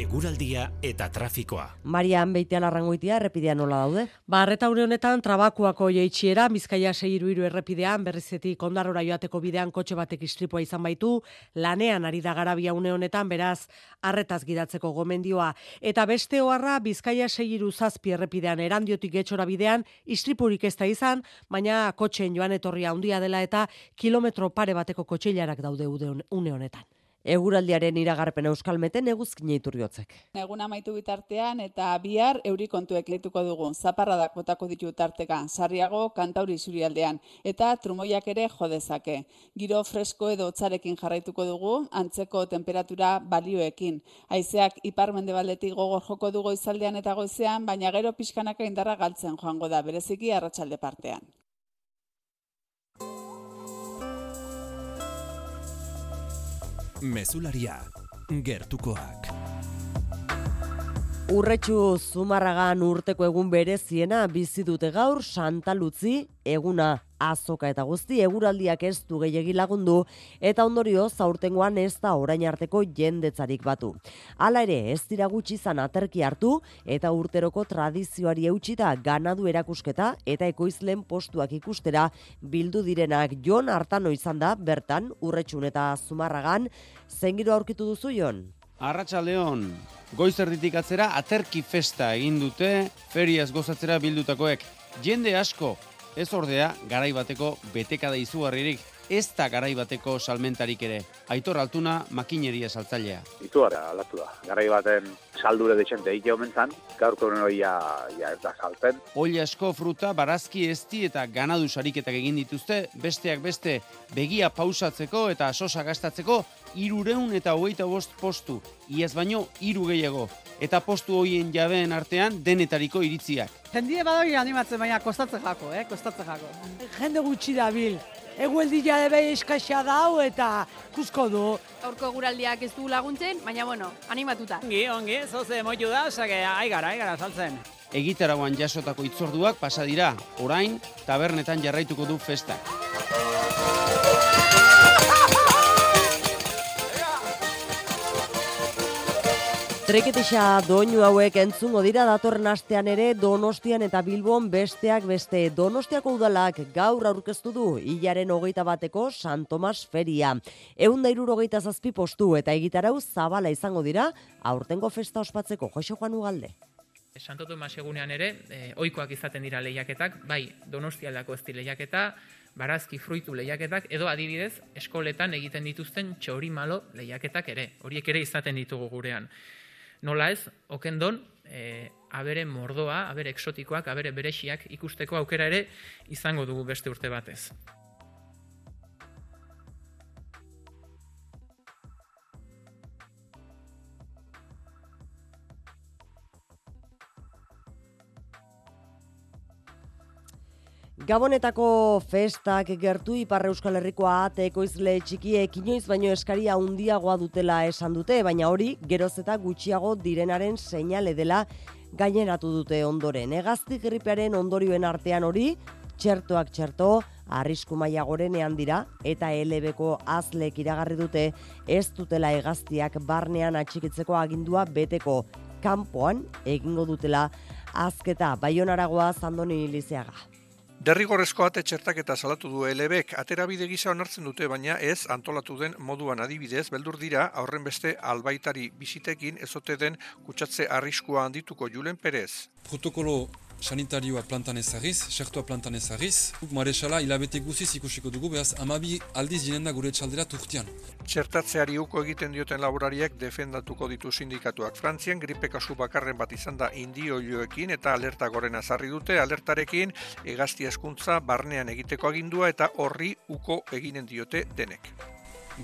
eguraldia eta trafikoa. Marian Beitian Arrangoitia, errepidean nola daude? Ba, arretaune honetan trabakuako jeitsiera, Bizkaia sei hiru hiru errepidean, Berrizetik Ondarrora joateko bidean kotxe batek istripua izan baitu, lanean ari da Garabia une honetan, beraz arretaz gidatzeko gomendioa. Eta beste oharra, Bizkaia sei hiru zazpi errepidean, Erandiotik Getxora bidean, istripurik ez da izan, baina kotxeen joan etorria handia dela eta kilometro pare bateko kotxeilarak daude une honetan. Eguraldiaren iragarpen Euskalmeten eguzkin iturriotzek. Egun amaitu bitartean eta bihar euri kontuek lehituko dugu. Zaparradak botako ditu tarteka, sarriago kantauri isurialdean eta trumoiak ere jodezake. Giro fresko edo hotzarekin jarraituko dugu, antzeko temperatura balioekin. Haizeak ipar-mendebaldetik gogor joko dugu izaldean eta goizean, baina gero pixkanaka indarra galtzen joango da, bereziki arratsalde partean. Mesularia, gertukoak. Urretxu Zumarragan urteko egun bereziena bizi dute gaur Santa Lutzi eguna. Azoka eta guzti eguraldiak ez du gehiegi lagundu eta ondorioz aurtengoan ez da orain arteko jendetzarik batu. Hala ere, ez dira gutxi izan aterki hartu eta urteroko tradizioari eutsita ganadu erakusketa eta ekoizleen postuak ikustera bildu direnak. Jon Artano izan da bertan Urretxun eta Zumarragan. Zein giroa aurkitu duzu, Jon? Arratsaldeon, goiz erditik atzera aterki festa egin dute feriaz gozatzera bildutakoek. Jende asko. Ez ordea, garaibateko betekada izugarririk, ez da garaibateko salmentarik ere. Aitor Altuna, makineria saltzailea. Izugarra aldatu da, garaibaten saldure dezente egite omen zan, gaurko noia ez da salten. Oila asko fruta, barazki ezti eta ganadu sariketak egin dituzte, besteak beste begia pausatzeko eta sosa gastatzeko, irureun eta hogeita bost postu, iaz baino iru gehiago. Eta postu hoien jabeen artean denetariko iritziak. Jendide badoi animatzen, baina kostatzen jako, eh, kostatzen jako. Jende gutxi da bil, egueldia debe eskaxea dau eta kusko du. Gaurko eguraldiak ez du laguntzen, baina bueno, animatuta. Ongi, ongi, zoze moitu da, osake aigara, aigara saltzen. Egitarauan jasotako itzorduak pasa dira, orain tabernetan jarraituko du festak. Treketixa doinu hauek entzungo dira datorren astean ere Donostian eta Bilbon besteak beste. Donostiako udalak gaur aurkeztu du hilaren hogeita bateko San Tomas feria. Ehun eta hirurogeita zazpi postu eta egitarau zabala izango dira aurtengo festa ospatzeko. Jose Juan Ugalde. Santo Tomas egunean ere ohikoak izaten dira lehiaketak, bai Donostialdako ezti lehiaketa, barazki fruitu lehiaketak, edo adibidez eskoletan egiten dituzten txorimalo lehiaketak ere. Horiek ere izaten ditugu gurean. Nola ez, Okendon, e, abere mordoa, abere eksotikoak, abere berexiak ikusteko aukera ere izango dugu beste urte batez. Gabonetako festak gertu Ipar Euskal Herriko ahate ekoizle txikiek inoiz baino eskaria handiagoa dutela esan dute, baina hori geroz eta gutxiago direnaren seinale dela gaineratu dute ondoren. Hegazti gripearen ondorioen artean hori, txertoak txerto, arrisku maila gorenean dira eta L B ko azlek iragarri dute ez dutela hegaztiak barnean atxikitzeko agindua beteko, kanpoan egingo dutela azketa. Baionaragoa Andoni Lizeaga. Derrigorrezko ate txertaketa salatu du L B ek, aterabide gisa onartzen dute, baina ez antolatu den moduan. Adibidez, beldur dira aurren beste albaitari bizitekin ezote den kutsatze arriskua handituko. Julen Perez. Protokolo sanitarioa plantan ezarriz, sertua plantan ezarriz, guk maresala hilabete guziz ikusiko dugu, behaz amabi aldiz jinen da gure txaldera turtian. Txertatzeari uko egiten dioten laborariak defendatuko ditu sindikatuak. Frantzian gripe kasu bakarren bat izan da indioiloekin eta alerta gorena sarri dute, alertarekin hegazti hezkuntza barnean egiteko agindua eta horri uko eginen diote denek.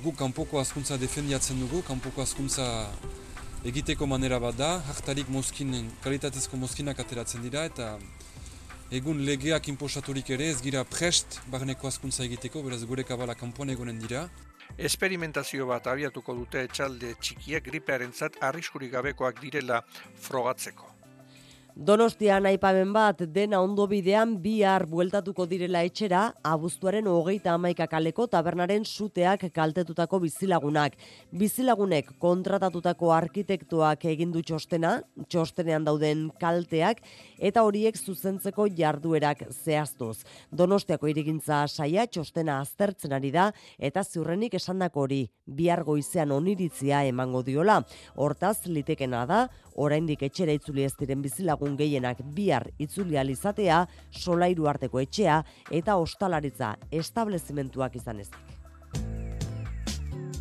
Guk kanpoko hezkuntza defendiatzen dugu, kanpoko hezkuntza egiteko manera bat da, hartarik mozkinen, kalitatezko mozkinak ateratzen dira eta egun legeak inposaturik ere ez gira prest barneko hezkuntza egiteko, beraz gure kabala kanpoan egonen dira. Esperimentazio bat abiatuko dute etxalde txikiak gripearentzat arriskurik gabekoak direla frogatzeko. Donostian aipamen bat, dena ondo bidean bihar bueltatuko direla etxera, abuztuaren hogeita hamaika kaleko tabernaren suteak kaltetutako bizilagunak. Bizilagunek kontratatutako arkitektoak egin du txostena, txostenean dauden kalteak eta horiek zuzentzeko jarduerak zehaztuz. Donostiako Hirigintza saila txostena aztertzen ari da eta ziurrenik esandako hori bihar goizean oniritzia emango diola. Hortaz litekena da oraindik etxera itzuli ez diren bizilagunak gehienak bihar itzuli ahal izatea, solairu arteko etxea eta ostalaritza establezimentuak izan ezik.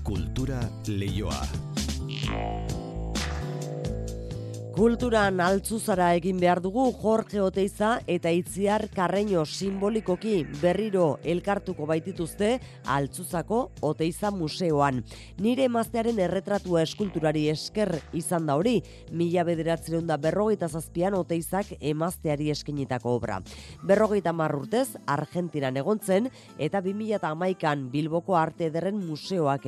Kultura Leioa. Kulturan altzuzara egin behar dugu Jorge Oteiza eta Itziar Carreño simbolikoki berriro elkartuko baitituzte Altzuzako Oteiza Museoan. Nire emaztearen erretratua eskulturari esker izan da hori, mila bederatzerehun eta berrogeita zazpian Oteizak emazteari eskinitako obra. Berrogeita hamar urtez Argentinan egon zen eta bi mila eta hamaikan Bilboko Arte Ederren Museoak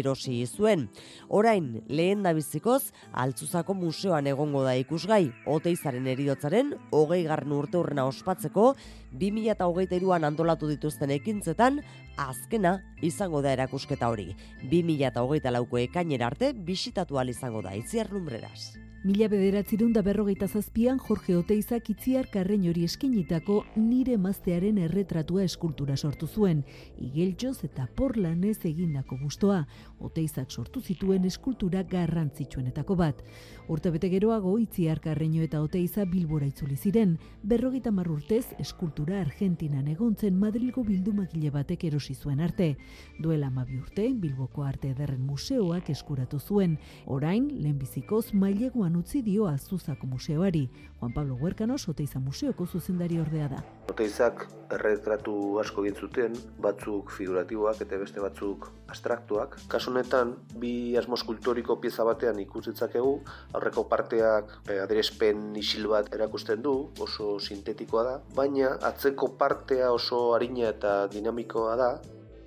erosi zuen. Orain lehendabizikoz Altzuzako Museoan egongo da ikusgai, Oteizaren eriotzaren hogeigarren urteurrena ospatzeko bi mila hogeita hiruan antolatu dituzten ekintzetan azkena izango da erakusketa hori. bi mila hogeita lauko ekainera arte bisitatu ahal izango da. Itziar Lumbreras. Mila bederatzirun da berrogeita zazpian Jorge Oteizak Itziar Carreñori eskinitako Nire emaztearen erretratua eskultura sortu zuen. Igeltxoz eta porlanez egindako bustoa. Oteizak sortu zituen eskultura garrantzitsuenetako bat. Urtebete geroago Itziar Carreño eta Oteiza Bilbora itzuli ziren. Berrogeita hamar urtez eskultura Argentinan egontzen Madrilgo bildumagile batek erosi zuen arte. Duela hamabi urte Bilboko Arte Ederren Museoak eskuratu zuen. Orain lehenbizikoz maileguan utzi dio Altzuzako Museoari. Juan Pablo Huercanos Oteiza Museoko zuzendari ordea da. Oteizak erretratu asko egin zuten, batzuk figuratiboak eta beste batzuk abstraktuak. Kasu honetan, bi asmo eskultoriko pieza batean ikus ditzakegu, aurreko parteak adierazpen isil bat erakusten du, oso sintetikoa da, baina atzeko partea oso arina eta dinamikoa da.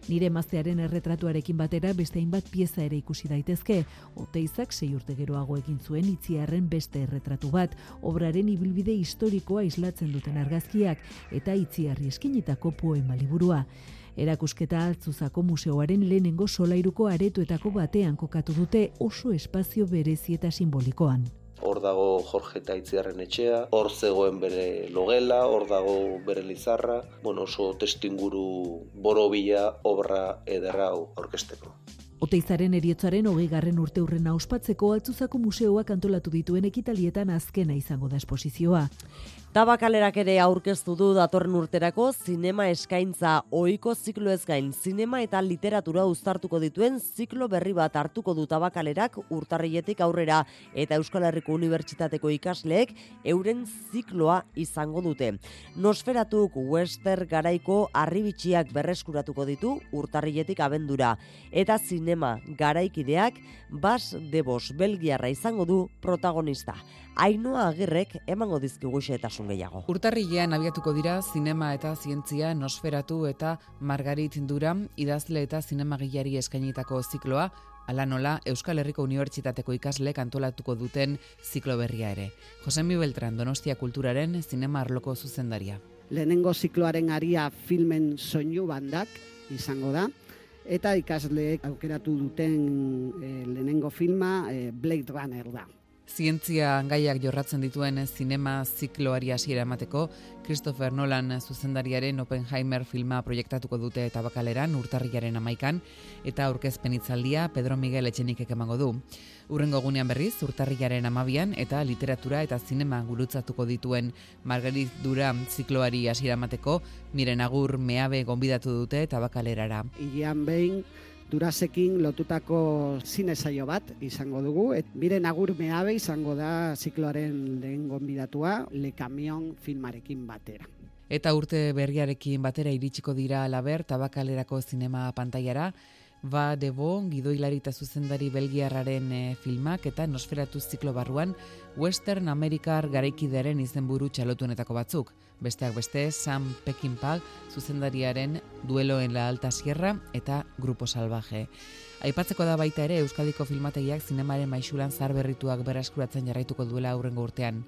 Nire emaztearen erretratuarekin batera beste hainbat pieza ere ikusi daitezke. Oteizak sei urte geroago egin zuen Itziarren beste erretratu bat, obraren ibilbide historikoa islatzen duten argazkiak eta Itziarri eskinitako poema liburua. Erakusketa Altzuzako Museoaren lehenengo solairuko aretoetako batean kokatu dute, oso espazio berezi eta simbolikoan. Hor dago Jorge eta Itziarren etxea, hor zegoen bere logela, hor dago bere lizarra, bueno, oso testuinguru borobila obra ederra aurkezteko. Oteizaren eriotzaren hogeigarren urteurrena ospatzeko Altzuzako Museoak antolatu dituen ekitalietan azkena izango da esposizioa. Tabakalerak ere aurkeztu du datorren urterako zinema eskaintza, ohiko ziklo ez gain zinema eta literatura uztartuko dituen ziklo berri bat hartuko du Tabakalerak urtarriletik aurrera eta Euskal Herriko Unibertsitateko ikasleek euren zikloa izango dute. Nosferatuk western garaiko harribitxiak berreskuratuko ditu urtarriletik abendura eta zinema garaikideak Bas Debos belgiarra izango du protagonista. Ainhoa Agirrek emango dizkigu xehetasun gehiago. Urtarrilean abiatuko dira zinema eta zientzia Nosferatu eta Margarit Dura idazle eta zinemagilari eskainitako zikloa, hala nola Euskal Herriko Unibertsitateko ikasleek antolatuko duten ziklo berria ere. Josemi Beltran Donostia Kulturaren zinema arloko zuzendaria. Lehenengo zikloaren aria filmen soinu bandak izango da. Eta ikasleek aukeratu duten e, lehenengo filma e, Blade Runner da. Zientzia gaiak jorratzen dituen zinema zikloari hasiera emateko, Christopher Nolan zuzendariaren Oppenheimer filma proiektatuko dute Tabakaleran urtarrilaren hamaikan, eta aurkezpen hitzaldia Pedro Miguel Etxenikek emango du. Hurrengo egunean berriz, urtarrilaren hamabian eta literatura eta zinema gurutzatuko dituen Margarit Dura zikloari hasiera emateko, Miren Agur Meabe gonbidatu dute Tabakalerara. Ian behin Durasekin lotutako zinesaio bat izango dugu. Et, Miren Agur Meabe izango da zikloaren lehen gonbidatua Le Camion filmarekin batera. Eta urte berriarekin batera iritsiko dira Alaber Tabakalerako zinema pantailara. Ba Debo, gidoilari eta zuzendari belgiarraren filmak eta Nosferatu ziklo barruan Western Amerikar garaikideren izenburu txalotuenetako batzuk. Besteak beste, Sam Peckinpah zuzendariaren Duelo en la Alta Sierra eta Grupo Salvaje. Aipatzeko da baita ere Euskadiko filmategiak zinemaren maixulan zarberrituak berreskuratzen jarraituko duela hurrengo urtean.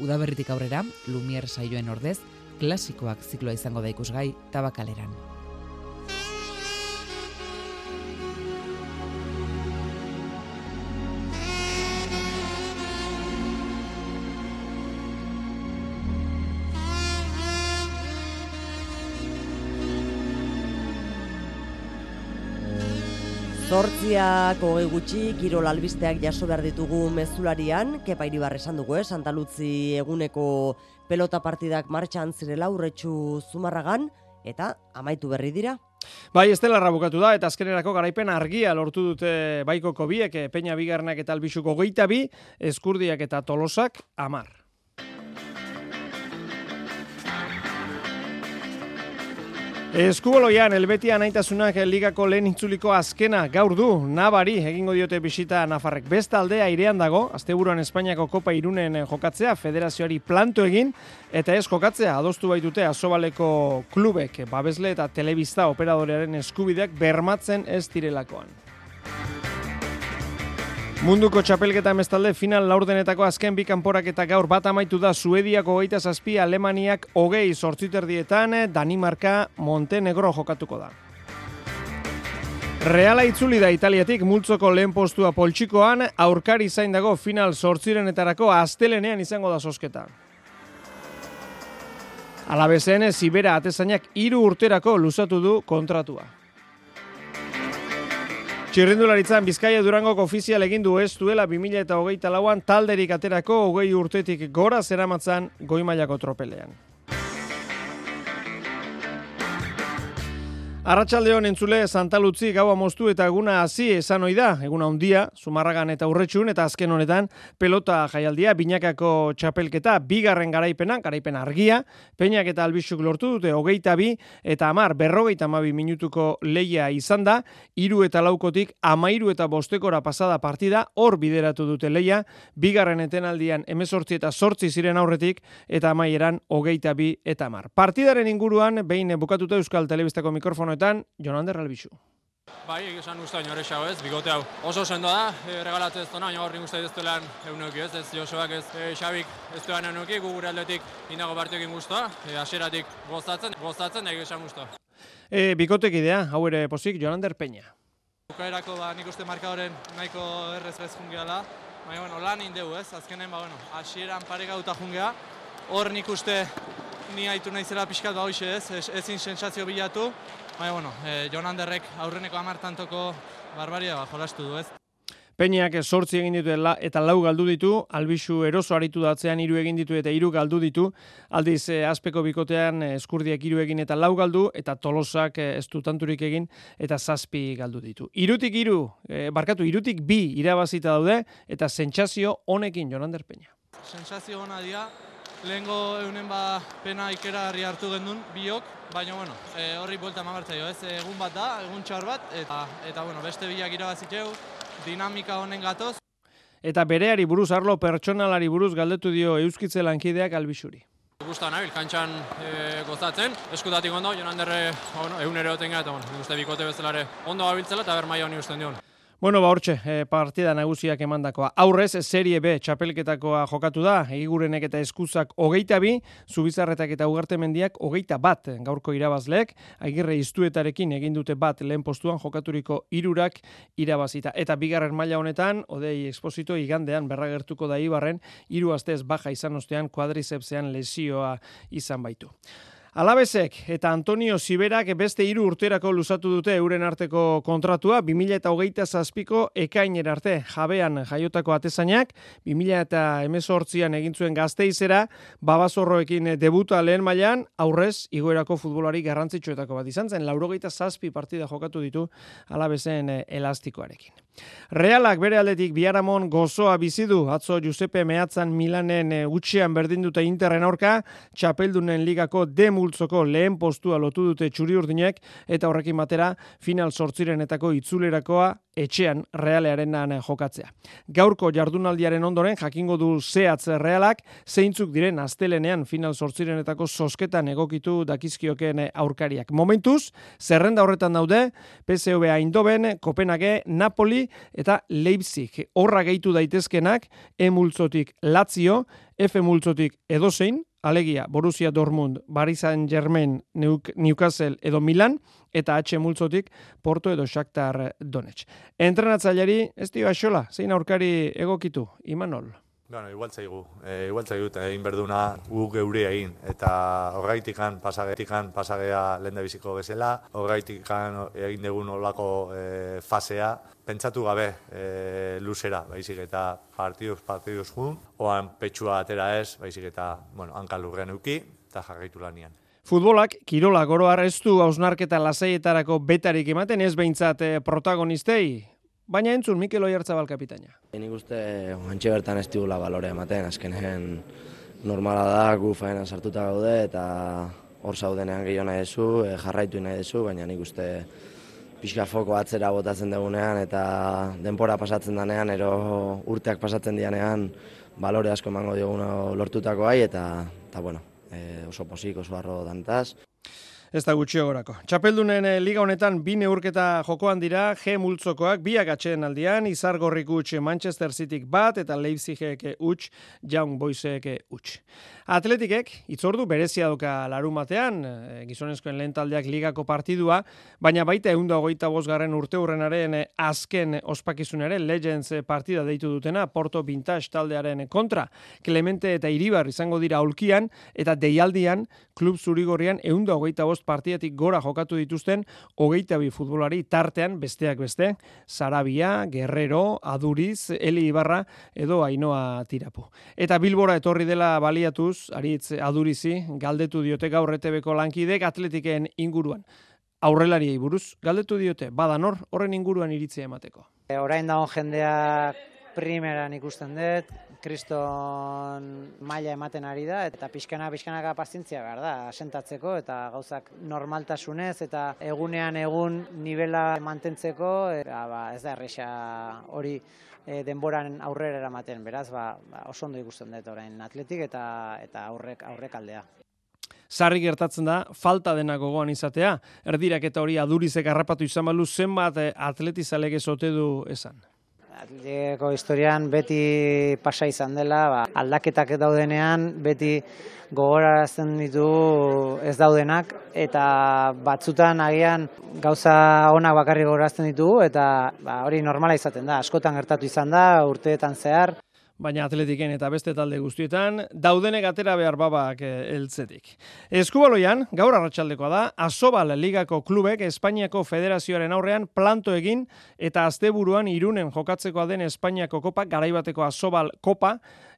Udaberritik aurrera, Lumière saioen ordez, klasikoak zikloa izango da ikusgai Tabakaleran. Zortziak hogei gutxi, kirol albisteak jaso behar ditugu mezularian, Kepa Iribar esan dugu, eh? Santa Lutzi eguneko pelota partidak martxan zirela Urretxu Zumarragan, eta amaitu berri dira. Bai, estelarra bukatu da, eta azkenerako garaipen argia lortu dute Baikoko biek, Peña Bigarnak eta Albixuko hogeita bi, Ezkurdiak eta Tolosak hamar. Eskubaloian, Elbetia naitasunak ligako lehen itzuliko azkena gaur du, Nabari egingo diote bisita Nafarrek. Bestalde airean dago, asteburuan Espainiako Kopa Irunen jokatzea, federazioari planto egin, eta ez jokatzea adostu baitute Asobaleko klubek, babesle eta telebista operadorearen eskubideak bermatzen ez direlakoan. Munduko txapelketa bestalde final laurdenetako azken bi kanporak eta gaur bat amaitu da Suediako hogeita zazpi, Alemaniak hogei, zortziterdietan Danimarka Montenegro jokatuko da. Reala itzuli da Italiatik multzoko lehen postua poltsikoan, aurkari zain dago final zortzirenetarako astelenean izango da zozketa. Ala P S N Zibera atezainak hiru urterako luzatu du kontratua. Txirrindularitzan Bizkaia Durangoko ofizial egin du ez duela bi mila hogeita lauan talderik aterako hogei urtetik gora zeramatzan goimailako tropelean. Arratsaldeon entzule, Santa Lutzi gaua moztu eta eguna hasi esan ohi da, eguna handia, Zumarragan eta Urretxun, eta azken honetan pelota jaialdia, binakako txapelketa, bigarren garaipena, garaipen argia, Peñak eta Albixuk lortu dute hogeita bi eta hamar berrogeita hamabi minutuko lehia izan da, hiru eta laukotik hamairu eta bostekora pasada partida, hor bideratu dute lehia, bigarren etenaldian hemezortzi eta zortzi ziren aurretik eta amaieran hogeita bi eta hamar. Partidaren inguruan behin bukatuta Euskal Telebistako mikrofono Jonander Albixu. Bai, egizan usta inore xau ez, bigote hau. Oso sendoa da, e, regalatze ez dona, horri guztai ez duela eunuki ez, ez Josebak ez e, Xabik ez duela eunuki, gure aldetik indago partiokin guztua, e, aseratik gozatzen, gozatzen egizan guztua. E, bikotekidea, hau ere pozik, Jonander Peña. Bukaerako ba, nik uste markadoren nahiko errezbez jungeala, baina bueno, lan indeu ez, azkenen ba, bueno, asieran pareka duta jungea, hor nik uste ni haitu nahi zela pixkat ba hoxe ez, ez ezin sensazio bilatu, baina, bueno, eh, Jonanderrek aurreneko amartantoko barbaria ba, jolastu du ez. Peñak sortzi egin ditu eta lau galdu ditu, Albixu eroso aritu datzean hiru egin ditu eta hiru galdu ditu, aldiz eh, azpeko bikotean Eskurdiak hiru egin eta lau galdu, eta Tolosak eh, ez du tanturik egin eta zazpi galdu ditu. Hirutik hiru, eh, barkatu, hirutik bi irabazita daude, eta sentsazio honekin Jonander Peña. Sentsazio hona dira, lehengo eunen ba pena ikeragarri hartu gendun, biok, baina, bueno, e, horri buelta mamartzaio, ez, egun bat da, egun txar bat, eta, eta bueno, beste bilak irabaziteu, dinamika honen gatoz. Eta bereari buruz, arlo pertsonalari buruz galdetu dio Euskitze lankideak Albixuri. Gusta nabil, kantxan e, gozatzen, eskutatik ondo, Jonanderre, bueno, egun ere oten gara, eta, bueno, nik uste bikote bezalare ondo gabiltzela, eta bermaia honi usten dion. Bueno, ba, hortxe, eh, partida nagusiak emandakoa. Aurrez, Serie B txapelketakoa jokatu da, Egigurenek eta Eskuzak hogeita bi, Zubizarretak eta Ugartemendiak hogeita bat gaurko irabazleek, Agirre Iztuetarekin egin dute bat lehen postuan jokaturiko hirurak irabazita. Eta bigarren maila honetan, Odei Exposito igandean berragertuko da Ibarren, hiru astez baja izan ostean kuadrizepsean lesioa izan baitu. Alabezek eta Antonio Siberak beste hiru urterako luzatu dute euren arteko kontratua, bi mila hogeita zazpiko ekainera arte jabean jaiotako atezainak, bi mila hemezortzian egin zuen Gasteizera, Babazorroekin debuta lehen mailan, aurrez igoerako futbolari garrantzitsuetako bat izan zen, laurogei zazpi partida jokatu ditu Alabezen elastikoarekin. Realak bere aldetik Biharamon gozoa bizidu, atzo Giuseppe Meatzan Milanen utxean berdinduta Interren aurka, txapeldunen ligako de multzoko lehen postua lotu dute txuri-urdinek eta horrekin batera final zortzirenetako itzulerakoa etxean Realearenan jokatzea. Gaurko jardunaldiaren ondoren jakingo du zehatz Realak zeintzuk diren astelenean final zortzirenetako zozketan egokitu dakizkioken aurkariak. Momentuz, zerrenda horretan daude P S V Eindhoven, Kopenhage, Napoli eta Leipzig. Horra gehitu daitezkenak E multzotik Lazio, F multzotik edozein, alegia Borussia Dortmund, Paris Saint-Germain, Newcastle edo Milan, eta H multzotik Porto edo Shakhtar Donetsk. Entrenatzaileari ez dio axola, zein aurkari egokitu, Imanol? Bueno, igual zaigu, e, igual zaigu, egin berduna gu geure egin, eta horreitikan pasagetikan pasagea lehendabiziko bezala, horreitikan egin degun olako e, fasea, pentsatu gabe e, luzera, baizik eta partiduz partiduz jun, oan petxua atera ez, baizik eta, bueno, hankal urren euki, eta jarraitu lanian. Futbolak, kirola goroar ez du hausnarketa lasaietarako betarik ematen ez behintzat protagonistei. Baina entzun, Mikel Oiartzabal kapitaina. Nik uste, hantxe bertan ez digula balore ematen, azkenen normala da, gu faena sartuta gaude, eta hor zaudenean gehiago nahi dezu, jarraitu nahi dezu, baina nik uste pixka foko atzera botatzen dugunean, eta denpora pasatzen danean, ero urteak pasatzen dianean, balore asko emango diguna lortutako hai, eta bueno, oso posik, oso harro dantaz. Ez da gutxiagorako. Txapeldunen liga honetan bi neurketa jokoan dira, G multzokoak biak atxeen aldian, Izargorrik utx Manchester Cityk bat eta Leipzigek utx, Young Boysek utx. Atletikek itzordu berezia doka larumatean, gizonezkoen lehen taldeak ligako partidua, baina baita ehun eta hogeita bostgarren urteurrenaren azken ospakizunaren Legends partida deitu dutena Porto Vintage taldearen kontra. Clemente eta Iribar izango dira aulkian eta deialdian klub zurigorrian ehun eta hogeita bost partidatik gora jokatu dituzten hogeita bi futbolari tartean besteak beste, Sarabia, Guerrero, Aduriz, Eli Ibarra edo Ainoa Tirapu. Eta Bilbora etorri dela baliatuz, Aritz Adurizi, galdetu diote gaur E T B ko lankidek Atletiken inguruan. Aurrelariei buruz, galdetu diote, badanor horren inguruan iritzea emateko. Orain dago jendea primeran ikusten dut, kriston maila ematen ari da, eta pixkana, pixkanaka pazientzia behar da, asentatzeko, eta gauzak normaltasunez, eta egunean egun nivela mantentzeko, eta ba, ez da erresa hori e, denboran aurrera eramaten, beraz, ba, oso ondo ikusten dut orain Atletik eta, eta aurrek, aurrek aldea. Sarri gertatzen da, falta dena gogoan izatea, erdirak eta hori Adurizek harrapatu izan balu, zenbat atletizalek ezote du esan? Atletiko historian beti pasa izan dela, ba, aldaketak daudenean, beti gogorarazten ditu ez daudenak, eta batzutan agian gauza onak bakarrik gogorarazten ditu, eta ba, hori normala izaten da, askotan gertatu izan da, urteetan zehar. Baina Atletiken eta beste talde guztietan, daudenek atera behar babak heltzetik. Eskubaloian, gaur arratsaldekoa da, Asobal Ligako klubek Espainiako Federazioaren aurrean planto egin eta asteburuan Irunen jokatzekoa den Espainiako kopa, garaibateko Asobal kopa,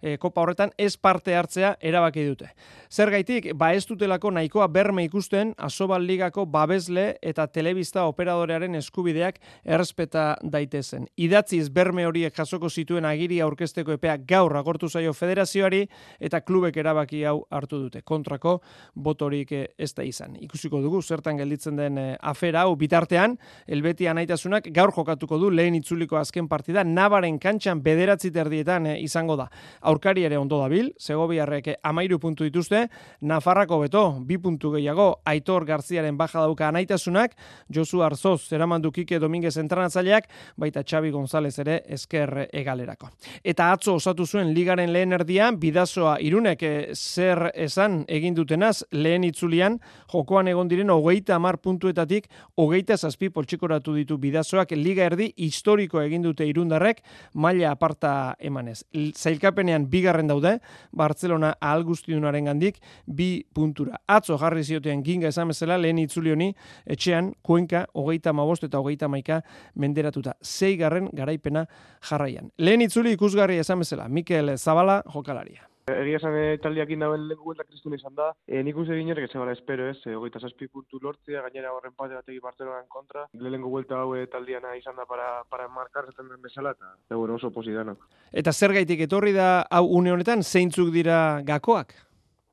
e, kopa horretan ez parte hartzea erabaki dute. Zergaitik, ba ez dutelako nahikoa berme ikusten Asobal Ligako babesle eta telebista operadorearen eskubideak errespeta daitezen. Idatziz berme horiek jasoko zituen agiria aurkezteko epea epea gaur agortu zaio federazioari eta klubek erabaki hau hartu dute. Kontrako botorik ez da izan. Ikusiko dugu zertan gelditzen den afera hau bitartean, Helvetia anaitasunak gaur jokatuko du lehen itzuliko azken partida Navaren kantxan bederatzi terdietan izango da. Aurkari ere ondo dabil, Segoviarrek amairu puntu dituzte, Nafarrako beto, bi puntu gehiago, Aitor Garziaren baja dauka anaitasunak, Josu Arzoz, zeramandu Kike Dominguez entrenatzaileak, baita Xabi González ere ezker egalerako. Eta atzo osatu zuen ligaren lehen erdian, Bidasoa Irunek zer esan egin dutenaz lehen itzulian, jokoan egon diren hogeita hamar puntuetatik hogeita zazpi poltsikoratu ditu Bidasoak, liga erdi historiko egin dute irundarrek, maila aparta emanez. Zailkapenean bigarren daude, Barcelona ahal guztiunaren gandik bi puntura. Atzo jarri zioten ginga esan bezala lehen itzulioni, etxean, Cuenca, hogeita hamabost eta hogeita hamaika menderatuta. Seigarren garaipena jarraian. Lehen itzuli ikusgarri esan bezala, Mikel Zabala jokalaria. Egia esan taldiakin dauen lehenguetak Kristina izan da. E, nik uste ginerek ez egala espero ez, e, hogeita zazpi puntu lortzea, gainera horren pate bategi Barcelonan kontra. Lehengo guelta hau taldiana izan da para, para markar zaten den bezala, eta bueno, oso posidanok. Eta zer gaitik etorri da hau une honetan, zeintzuk dira gakoak?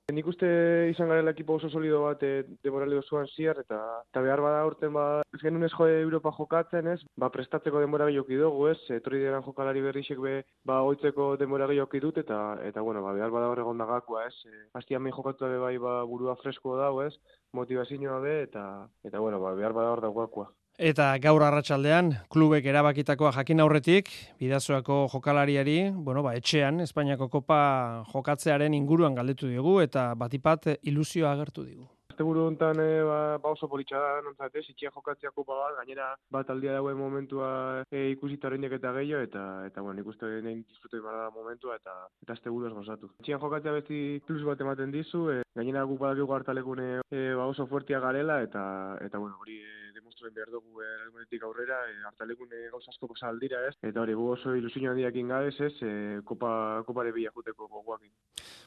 Nik uste izan garela ekipo oso solido bat e, demorale dozuan ziar, eta, eta behar bada urten ba, ez genuen ez joe Europa jokatzen ez, ba prestatzeko denbora gehioki dugu ez, etorri diren jokalari berrixek be, ba oitzeko denbora gehioki dut, eta, eta bueno, ba, behar bada horregon dagakoa ez, e, hastian behin jokatu bai ba, burua fresko dago ez, motivazioa be, eta, eta bueno, ba, behar bada hor dagoakoa. Eta gaur arratsaldean klubek erabakitakoa jakin aurretik, Bidasoako jokalariari, bueno, ba, etxean, Espainiako kopa jokatzearen inguruan galdetu diogu eta batipat ilusioa agertu digu. Asteburu hontan e, ba, ba oso politxada nontzat ez, itxia jokatzea kopa bat, gainera bat aldia dauen momentua e, ikusita horrendik eta gehiago, eta, eta bueno, ikuste nahi disfrutoi bada momentua, eta, eta asteburu ez gozatu. Itxia jokatzea beti plus bat ematen dizu, e, gainera guk badakigu hartalekune e, ba oso fuertia garela, eta, eta bueno, hori... E, demostruen behar dugu erregunetik aurrera, e, hartalekun e, gauzasko zaldira ez, eta hori gu oso ilusioan diakin gabez ez, e, kopa, kopare bila juteko goguakin.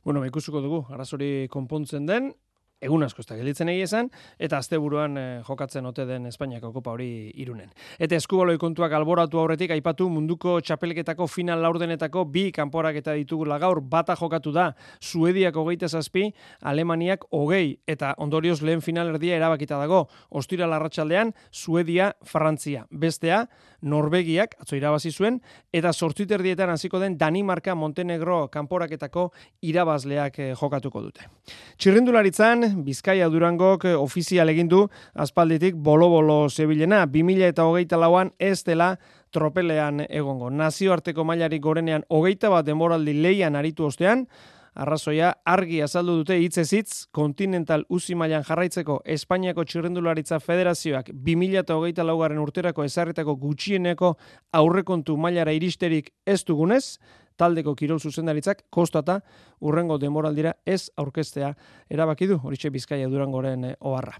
Bueno, ikusuko dugu, arazori konpontzen den, egun asko ez da gelditzen egia esan, eta asteburuan e, jokatzen ote den Espainiako kopa hori Irunen. Eta eskubaloi kontuak alboratu aurretik aipatu munduko txapelketako final laurdenetako bi kanporaketa ditugula gaur, bata jokatu da, Suediak hogeita zazpi, Alemaniak hogei, eta ondorioz lehen final erdia erabakita dago, ostirala arratsaldean Suedia, Frantzia. Bestea, Norvegiak, atzo irabazi zuen, eta zortziterdietan hasiko den Danimarka Montenegro kanporaketako irabazleak e, jokatuko dute. Txirrindularitzan, Bizkaia Durangok ofizial egin du aspalditik bolo-bolo zebilena bi mila hogeita lauan ez dela tropelean egongo. Nazioarteko mailarik gorenean hogeita bat denboraldi lehian aritu ostean, arrazoia argi azaldu dute hitzez hitz, kontinental uzi mailan jarraitzeko Espainiako Txirrindularitza Federazioak bi mila hogeita laugarren urterako ezarritako gutxieneko aurrekontu mailara iristerik ez dugunez, taldeko kirol zuzendaritzak kostata urrengo denboraldira ez aurkeztea erabaki du, horixe Bizkaia Durangoren oharra.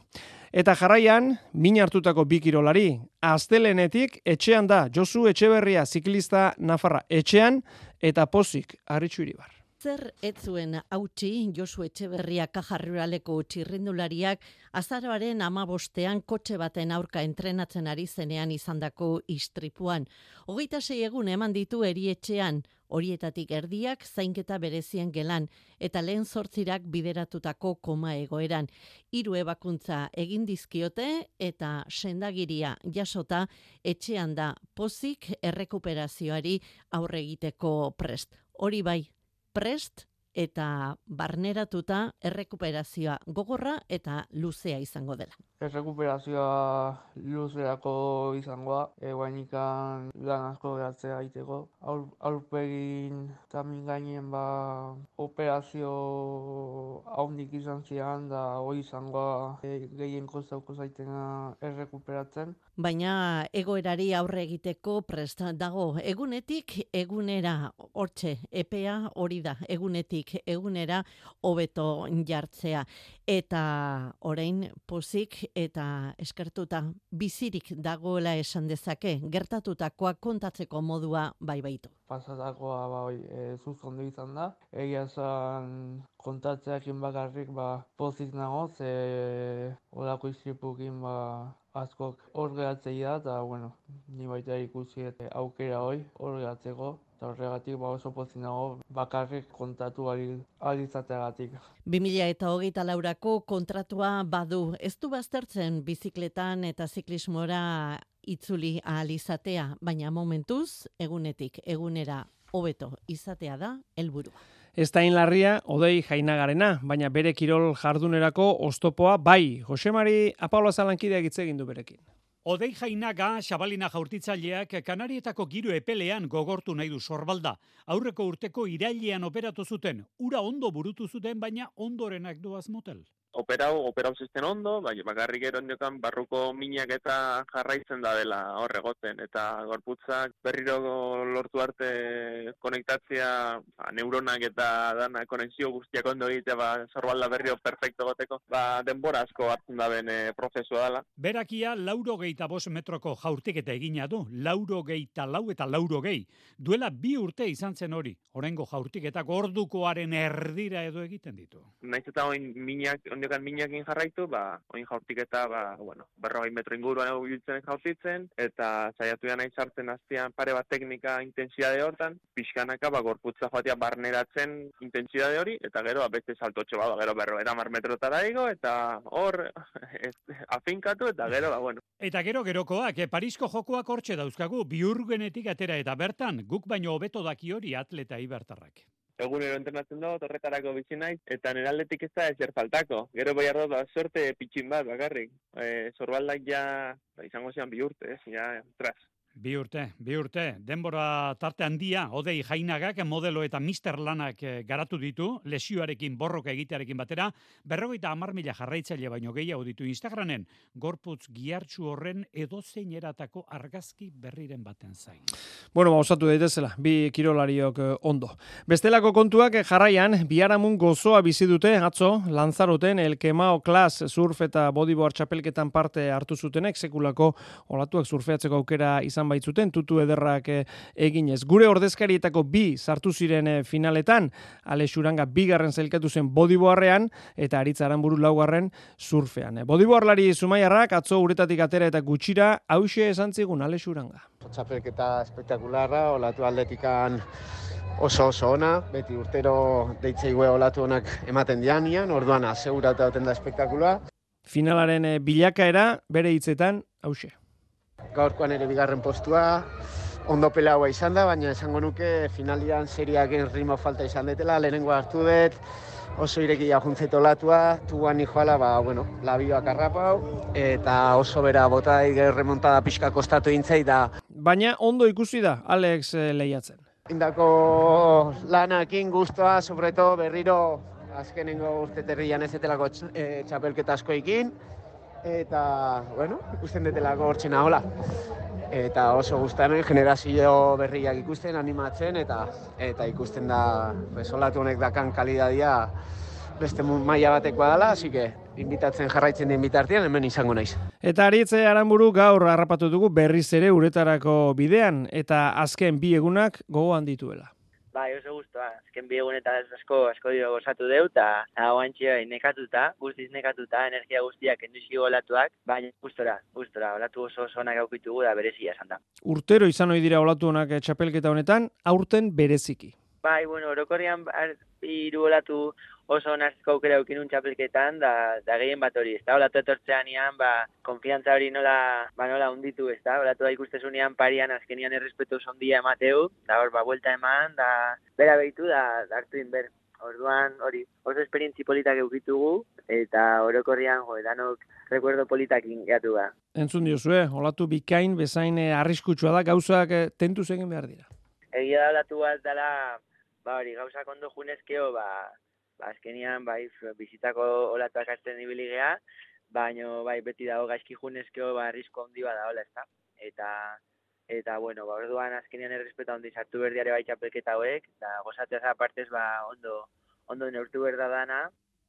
Eta jarraian, min hartutako bi kirolari, astelenetik etxean da Josu Etxeberria ziklista nafarra etxean eta pozik Arritxu Iribar. Zer ez zuen hautsi Josu Etxeberria Kaja Ruraleko txirrindulariak azaroaren hamabostean kotxe baten aurka entrenatzen ari zenean izandako istripuan. Hogeita sei egun eman ditu erietxean, horietatik erdiak zainketa berezien gelan eta lehen zortzirak bideratutako koma egoeran. Hiru ebakuntza egin dizkiote eta sendagiria jasota etxean da pozik errekuperazioari aurre egiteko prest. Hori bai, prest eta barneratuta errekuperazioa gogorra eta luzea izango dela. Errekuperazioa luzerako izangoa, eguanikan lan asko geratzea aiteko. Aur, aurpegin eta mingainen ba, operazio haundik izan zian, da hori izangoa e, gehien kostauko zaitena errekuperatzen. Baina egoerari aurre egiteko prest dago, egunetik egunera, hortxe, epea hori da, egunetik egunera hobeto jartzea. Eta orain pozik eta eskertuta bizirik dagoela esan dezake, gertatutakoa kontatzeko modua bai baitu. Pasatakoa bai, e, zuzkondo izan da, egia zan kontatzeakin bakarrik ba, pozik nagoz, e, olako istripukin ba, askok hor gehatzei da, eta, bueno, ni baita ikusi eta aukera hoi hor gehatzeko, eta horregatik ba oso pozinago bakarrik kontatu alizateagatik. bi mila hogeita laurako kontratua badu, ez du baztertzen bizikletan eta ziklismora itzuli alizatea, baina momentuz, egunetik, egunera hobeto izatea da helburua. Ez da inlarria Odei Jainagarena, baina bere kirol jardunerako oztopoa bai. Josemari Apaulo Zalankideak hitz egin du berekin. Odei Jainaga, Xabalina jaurtitzaileak Kanarietako giro epelean gogortu nahi du sorbalda. Aurreko urteko irailean operatu zuten, ura ondo burutu zuten, baina ondorenak duaz motel. Operau, operau zisten ondo, bai, bakarrik erondokan barruko minak eta jarraitzen da dela horregoten, eta gorputzak berriro lortu arte konektatzea, ba, neuronak eta dana konexio guztiak ondo egitea, ba, zorbalda berrio perfecto goteko, ba, denbora asko hartzen da ben e, prozesua dela. Berakia lauro geita bos metroko jaurtiketa egina du, lauro geita lau eta lauro gehi. Duela bi urte izan zen hori, orengo jaurtiketako ordukoaren erdira edo egiten ditu. Naiz eta oin minak, ondokan minakin jarraitu, ba, oin jaurtik eta, ba, bueno, berrogei metro inguruan egobiltzen jaurtitzen, eta zaiatu da nahi sartzen aztean pare bat teknika intensidade hortan, pixkanaka, ba, gorputza joatia barneratzen intensidade hori, eta gero, beste saltotxo, ba, gero berro, eta mar metrotara ego, eta hor, ez, afinkatu, eta gero, ba, bueno. Eta gero, gerokoak, eh, Parisko jokoak hortxe dauzkagu, biurgenetik atera eta bertan, guk baino hobeto daki hori atleta ibertarrak. Egunero entrenatzen dut, horretarako bitxi naiz, eta nire aldetik ez da ezer faltako. Gero behar dut, ba, sorte pitxin bat bakarrik. E, Zorbaldak ja, ba, izango zian bi urte, ez, ja, tras. Bi urte, bi urte. Denbora tarte handia, Odei Jainagak modelo eta misterlanak garatu ditu, lesioarekin borroka egitearekin batera, berrogeita hamar mila jarraitzaile baino gehiago ditu Instagramen, gorputz gihartsu horren edozein eratako argazki berriren baten zain. Bueno, osatu daitezela, bi kirolariok ondo. Bestelako kontuak jarraian, biharamun gozoa bizi dute, atzo, Lanzaroten el Kemao Class surf eta bodyboard txapelketan parte hartu zutenek, sekulako olatuak surfeatzeko aukera izan baitzuten, tutu ederrak eginez. Gure ordezkarietako bi sartu ziren finaletan, Alex Uranga bigarren zailkatu zen bodyboardean eta Aritz Aranburu laugarren surfean. Bodyboardlari zumaiarrak atzo uretatik atera eta gutxira, hauxe esan zigun Alex Uranga. Txapelketa espektakularra, olatu atletikan oso oso ona, beti urtero deitzeigue olatu onak ematen dianian, orduan aseguratu dauten da espektakulua. Finalaren bilakaera, bere hitzetan, hauxe. Gaurkoan ere bigarren postua, ondo pelaua izan da, baina esango nuke finalian seriak ritmo falta izan detela, lehenengo hartu dut, oso irekia juntzet olatua, tuan nijoala, ba, bueno, labioak arrapau, eta oso bera bota remontada pixka kostatu intzei da. Baina ondo ikusi da, Alex lehiatzen. Indako lanakin guztua, sobreto berriro azkenengo urteterrian ez etelako txapelketa askoikin, eta, bueno, ikusten detelako hortzen ahola. Eta oso guztanen, generazio berriak ikusten, animatzen, eta eta ikusten da, pues, olatu honek dakan kalidadia beste maila batekoa dela, así que invitatzen jarraitzen den bitartean, hemen izango naiz. Eta Aritz Aranburu gaur harrapatu dugu berriz ere uretarako bidean, eta azken bi egunak gogoan dituela. Bai, oso guztua, azken biegunetan asko asko dira gozatu deu, eta hauantxe nekatuta, guztiz nekatuta, energia guztiak enduizio olatuak, baina gustora, gustora, olatu oso onak aukitugu da berezia esan da. Urtero izan hori dira olatu onak txapelketa honetan, aurten bereziki. Bai, bueno, orokorrian hiru olatu oso onazko aukera eukinun txapelketan, da, da gehien bat hori, ez da, olatu etortzeanean, ba, konfiantza hori nola, ba, nola hunditu, ez da, olatu da ikustezunean parian azkenian errespetu zondia emateu, da hor, ba, buelta eman, da, bera behitu, da, hartuin ber, orduan, hori, oso esperientzi politak eukitugu, eta orokorrian, jo, danok, rekuerdo politakin gehiatu da. Entzun diozue, olatu bikain, bezain arriskutsua da, gauzak tentuz egin behar dira. Egia da olatu bat dela, ba, hori, gauzak ondo junezkeo, ba, azkenian, bai, bizitako olatuak azten ibiligea, baino, bai, beti dago gaizki junezkeo, ba, risko handi bada hola, ez da. Eta, eta, bueno, ba, orduan azkenian errespeta hondi sartu berdiare bai txapelketa hauek, eta gozateaz apartez, ba, ondo, ondo neurtu berda dana,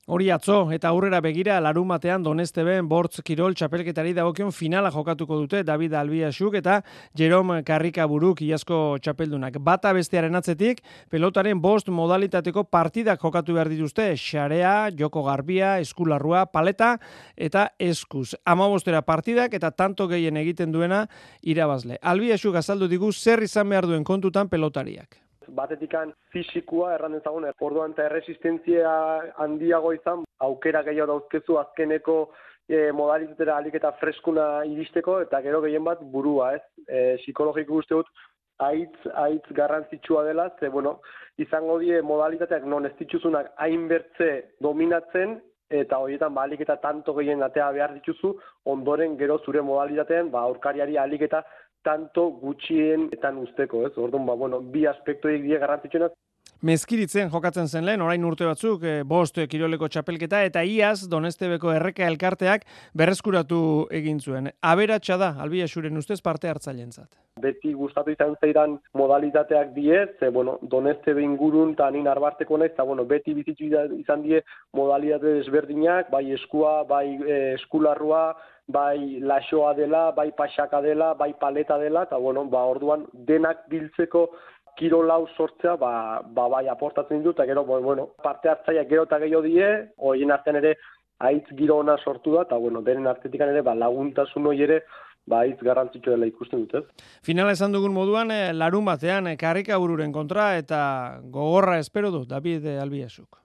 Hori atzo eta aurrera begira larunbatean Donesteben bortz kirol txapelketari dagokion finala jokatuko dute David Albiasuk eta Jerome Karrikaburuk iazko txapeldunak. Bata bestearen atzetik pelotaren bost modalitateko partidak jokatu behar dituzte, xarea, joko garbia, eskularrua, paleta eta eskuz. Hamabostera partidak eta tanto gehien egiten duena irabazle. Albiasuk azaldu digu zer izan behar duen kontutan pelotariak. Batetikan fisikoa erran dezagun, orduan eta erresistentzia handiago izan, aukera gehiago dauzkezu azkeneko e, modalitetera alik eta freskuna iristeko, eta gero gehien bat burua, ez? E, psikologiko uste dut, aitz, aitz garrantzitsua dela, ze, bueno, izango die modalitateak non ez dituzunak hainbertze dominatzen, eta horietan ba, alik eta tanto gehien atea behar dituzu, ondoren gero zure modalitatean ba, aurkariari alik eta tanto gutxienetan usteko, ez? Orduan, ba, bueno, bi aspektoiek die garrantzitsuenak. Mezkiritzen jokatzen zen lehen, orain urte batzuk, e, bost kiroleko txapelketa, eta iaz Donestebeko erreka elkarteak berreskuratu egin zuen. Aberatsa da, Albiasuren ustez parte hartzailentzat. Beti gustatu izan zeidan modalitateak diez, e, bueno, Donestebe ingurun eta nin arbarteko nahiz, eta bueno, beti bizitzu izan die modalitate desberdinak, bai eskua, bai e, eskularrua, bai lasoa dela, bai pasaka dela, bai paleta dela, eta bueno, ba, orduan denak biltzeko kirolau sortzea, ba, ba, bai aportatzen dut, eta gero, bueno, parte hartzaileak gero eta gehiago die, horien artean ere aitz giro ona sortu da, eta bueno, denen artetikan ere ba, laguntasun hori ere ba, aitz garrantzitsua dela ikusten dut, ez? Finala esan dugun moduan, larun batean, Karrikabururen kontra, eta gogorra espero du David Albiasuk.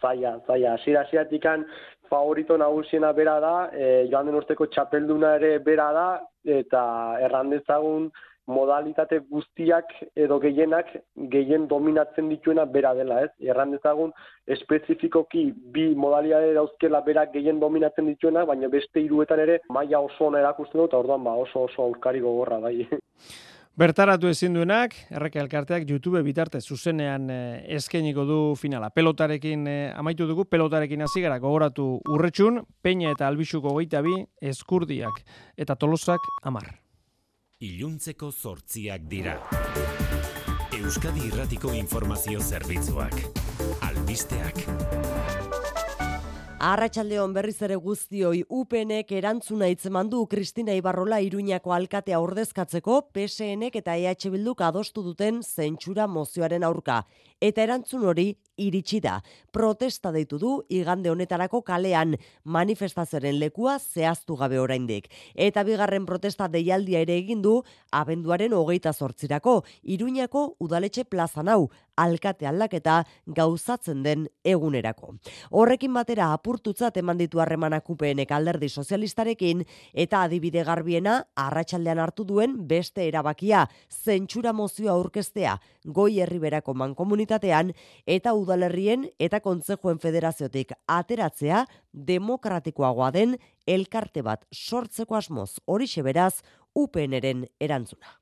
Zaila, zaila, asira asiratikan favorito nagusiena bera da, e, joan den urteko txapelduna ere bera da, eta errandezagun modalitate guztiak edo gehienak gehien dominatzen dituena bera dela, ez? Errandezagun espezifikoki bi modalitate dauzkela berak gehien dominatzen dituena, baina beste hiruetan ere maila oso ona erakusten dut, eta orduan ba oso oso aurkari gogorra bai. Bertaratu ezin duenak, erreka elkarteak YouTube bitarte zuzenean eskainiko du finala. Pelotarekin amaitu dugu, pelotarekin hasi gara, gogoratu Urretxun, Peña eta Albixuko hogeita bi, Ezkurdiak eta Tolosak hamar. Iluntzeko zortziak dira. Euskadi Irratiko Informazio Zerbitzuak. Albisteak. Arratsaldeon berriz ere guztioi, U P Nek erantzuna hitzeman du Kristina Ibarrola Iruñako alkatea ordezkatzeko P S Nek eta E H Bilduk adostu duten zentsura mozioaren aurka. Eta erantzun hori iritsi da. Protesta deitu du igande honetarako kalean, manifestazioaren lekua zehaztu gabe oraindik. Eta bigarren protesta deialdia ere egin du abenduaren hogeita zortzirako, Iruñako udaletxe plazan hau, alkate aldaketa gauzatzen den egunerako. Horrekin batera apurtutzat eman ditu harremanak U P Nek alderdi sozialistarekin eta adibide garbiena arratsaldean hartu duen beste erabakia, zentsura mozioa aurkeztea Goi Herriberako mankomunitatean eta udalerrien eta kontsejuen federaziotik ateratzea demokratikoagoa den elkarte bat sortzeko asmoz. Horixe beraz U P Nren erantzuna.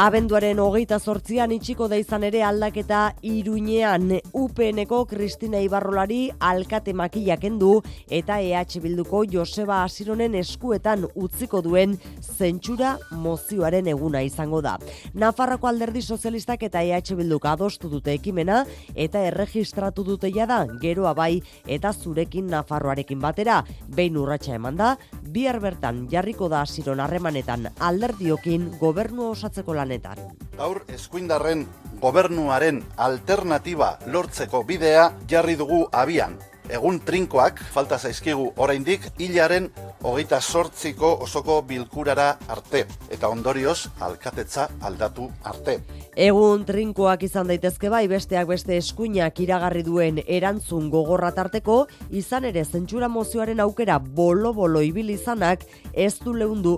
Abenduaren hogeita zortzian itxiko da izan ere aldaketa Iruñean, U P Neko Kristina Ibarrolari alkate makila kendu eta E H Bilduko Joseba Asironen eskuetan utziko duen zentsura mozioaren eguna izango da. Nafarroko alderdi sozialistak eta E H Bilduk adostu dute ekimena eta erregistratu dute jada, geroa bai eta zurekin Nafarroarekin batera. Behin urratsa eman da, bihar bertan jarriko da Asiron harremanetan alderdiokin gobernu osatzeko lan. Gaur eskuindarren gobernuaren alternatiba lortzeko bidea jarri dugu abian. Egun trinkoak falta zaizkigu oraindik hilaren hogeita zortziko osoko bilkurara arte. Eta ondorioz alkatetza aldatu arte. Egun trinkoak izan daitezke bai besteak beste eskuinak iragarri duen erantzun gogorra tarteko, izan ere zentsura mozioaren aukera bolo-bolo ibili izanak ez du leundu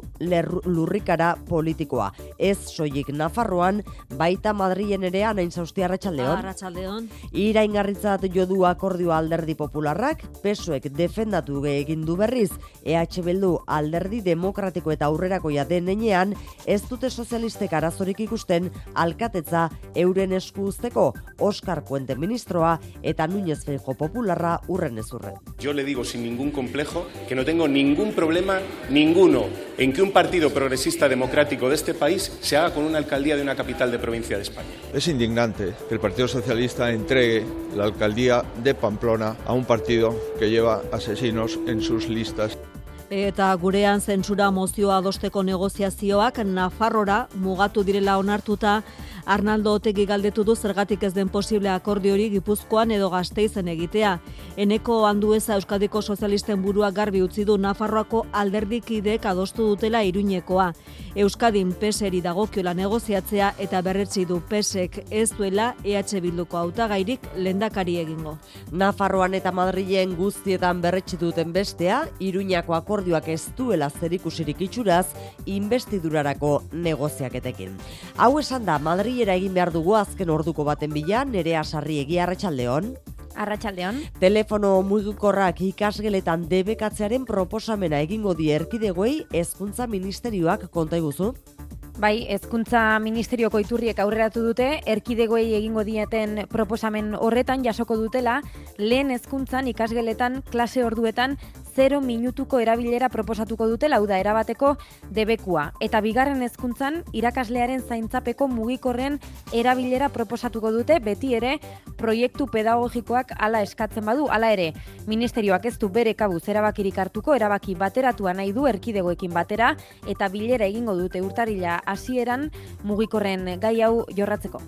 lurrikara politikoa. Ez soilik Nafarroan, baita Madrilen ere anain zauzti arratsaldeon. Arratsaldeon. Iraingarritzat jo du akordioa alderdi popularrak, P S O ek defendatu egin du berriz, E H E H Bildu alderdi demokratiko eta aurrerakoia den heinean, ez dute sozialistek arazorik ikusten alkatetza euren esku uzteko, Oscar Puente ministroa eta Núñez Feijóo popularra urren ez urren. Yo le digo sin ningún complejo que no tengo ningún problema, ninguno, en que un partido progresista democrático de este país se haga con una alcaldía de una capital de provincia de España. Es indignante que el Partido Socialista entregue la alcaldía de Pamplona a un partido que lleva asesinos en sus listas. Eta gurean zentsura mozioa adosteko negoziazioak Nafarrora mugatu direla onartuta, Arnaldo Otegi galdetu du zergatik ez den posible akordio hori Gipuzkoan edo Gasteizen egitea. Eneko Andueza Euskadiko Sozialisten burua garbi utzi du Nafarroako alderdikideek adostu dutela Iruñekoa. Euskadin P S eri dagokiola negoziatzea eta berretsi du P S ek ez duela E H Bilduko hautagairik lehendakari egingo. Nafarroan eta Madrilen guztietan berretsi duten bestea, Iruñako akordioa ez duela zerikusirik itxuraz inbestidurarako negoziaketekin. Hau esan da, Madrilera egin behar dugu azken orduko baten bila, Nerea Sarriegi, arratsaldeon. Arratsaldeon. Telefono mugikorrak ikasgeletan debekatzearen proposamena egingo die erkidegoei Hezkuntza Ministerioak, kontaiguzu. Bai, Hezkuntza Ministerioko iturriek aurreratu dute, erkidegoei egingo dieten proposamen horretan jasoko dutela, lehen hezkuntzan ikasgeletan klase orduetan zero minutuko erabilera proposatuko dutela, hau da erabateko debekua. Eta bigarren hezkuntzan irakaslearen zaintzapeko mugikorren erabilera proposatuko dute, beti ere proiektu pedagogikoak hala eskatzen badu. Hala ere, ministerioak ez du bere kabuz erabakirik hartuko, erabaki bateratua nahi du erkidegoekin batera, eta bilera egingo dute urtarrila hasieran mugikorren gai hau jorratzeko.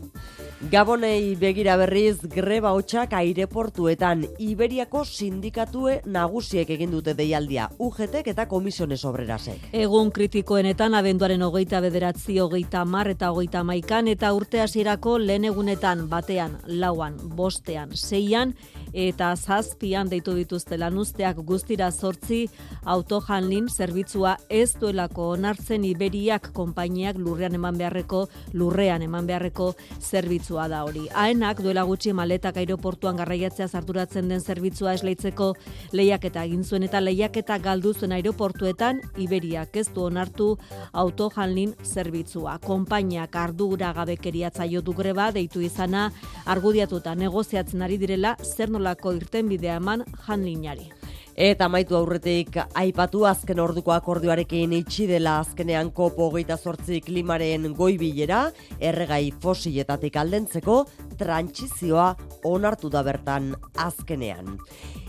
Gabonei begira berriz, greba hotsak aireportuetan, Iberiako sindikatue nagusiek egin dute deialdia, U G Tek eta Komisiones Obrerasek. Egun kritikoenetan, abenduaren hogeita bederatzi, hogeita hamar eta hogeita hamaikan, eta urte hasierako lehen egunetan, batean, lauan, bostean, seian eta zazpian deitu dituzte lanuzteak, guztira zortzi. Autojanlin zerbitzua ez duelako onartzen Iberiak konpainiak lurrean eman beharreko lurrean eman beharreko zerbitzua da hori. Aenak duela gutxi maletak aireportuan garraiatzea zarturatzen den zerbitzua esleitzeko lehiaketa egin zuen, eta lehiaketa galdu zuen aireportuetan Iberiak ez du onartu autojanlin zerbitzua. Konpainiak ardura gabekeria zaio du greba deitu izana, argudiatuta negoziatzen ari direla zer nolako irtenbidea eman janlinari. Eta amaitu aurretik, aipatu azken orduko akordioarekin itxi dela azkenean COP hogeita zortzi klimaren goibilera, erregai fosiletatik aldentzeko trantsizioa onartu da bertan azkenean.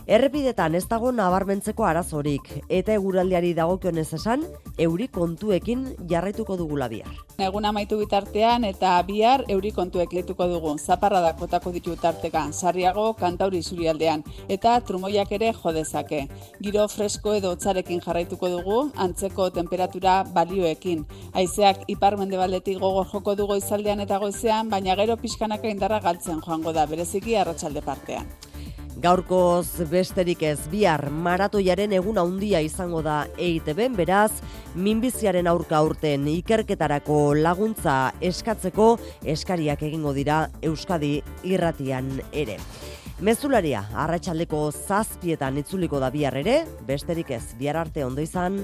Errepidetan ez dago nabarmentzeko arazorik, eta eguraldiari dagokionez esan, euri kontuekin jarraituko dugula bihar. Egun amaitu bitartean eta bihar euri kontuek lehituko dugu, zaparradak botako ditu tartekan, sarriago Kantauri isurialdean, eta trumoiak ere jodezake. Giro fresko edo hotzarekin jarraituko dugu, antzeko temperatura balioekin. Haizeak ipar-mendebaldetik gogor joko du goizaldean eta goizean, baina gero pixkanaka indarra galtzen joango da, bereziki arratsalde partean. Gaurkoz besterik ez, bihar maratoiaren egun handia izango da E I Te Ben, beraz, minbiziaren aurka aurten ikerketarako laguntza eskatzeko eskariak egingo dira Euskadi Irratian ere. Mezularia, arratsaldeko zazpietan itzuliko da bihar ere, besterik ez, bihar arte ondo izan.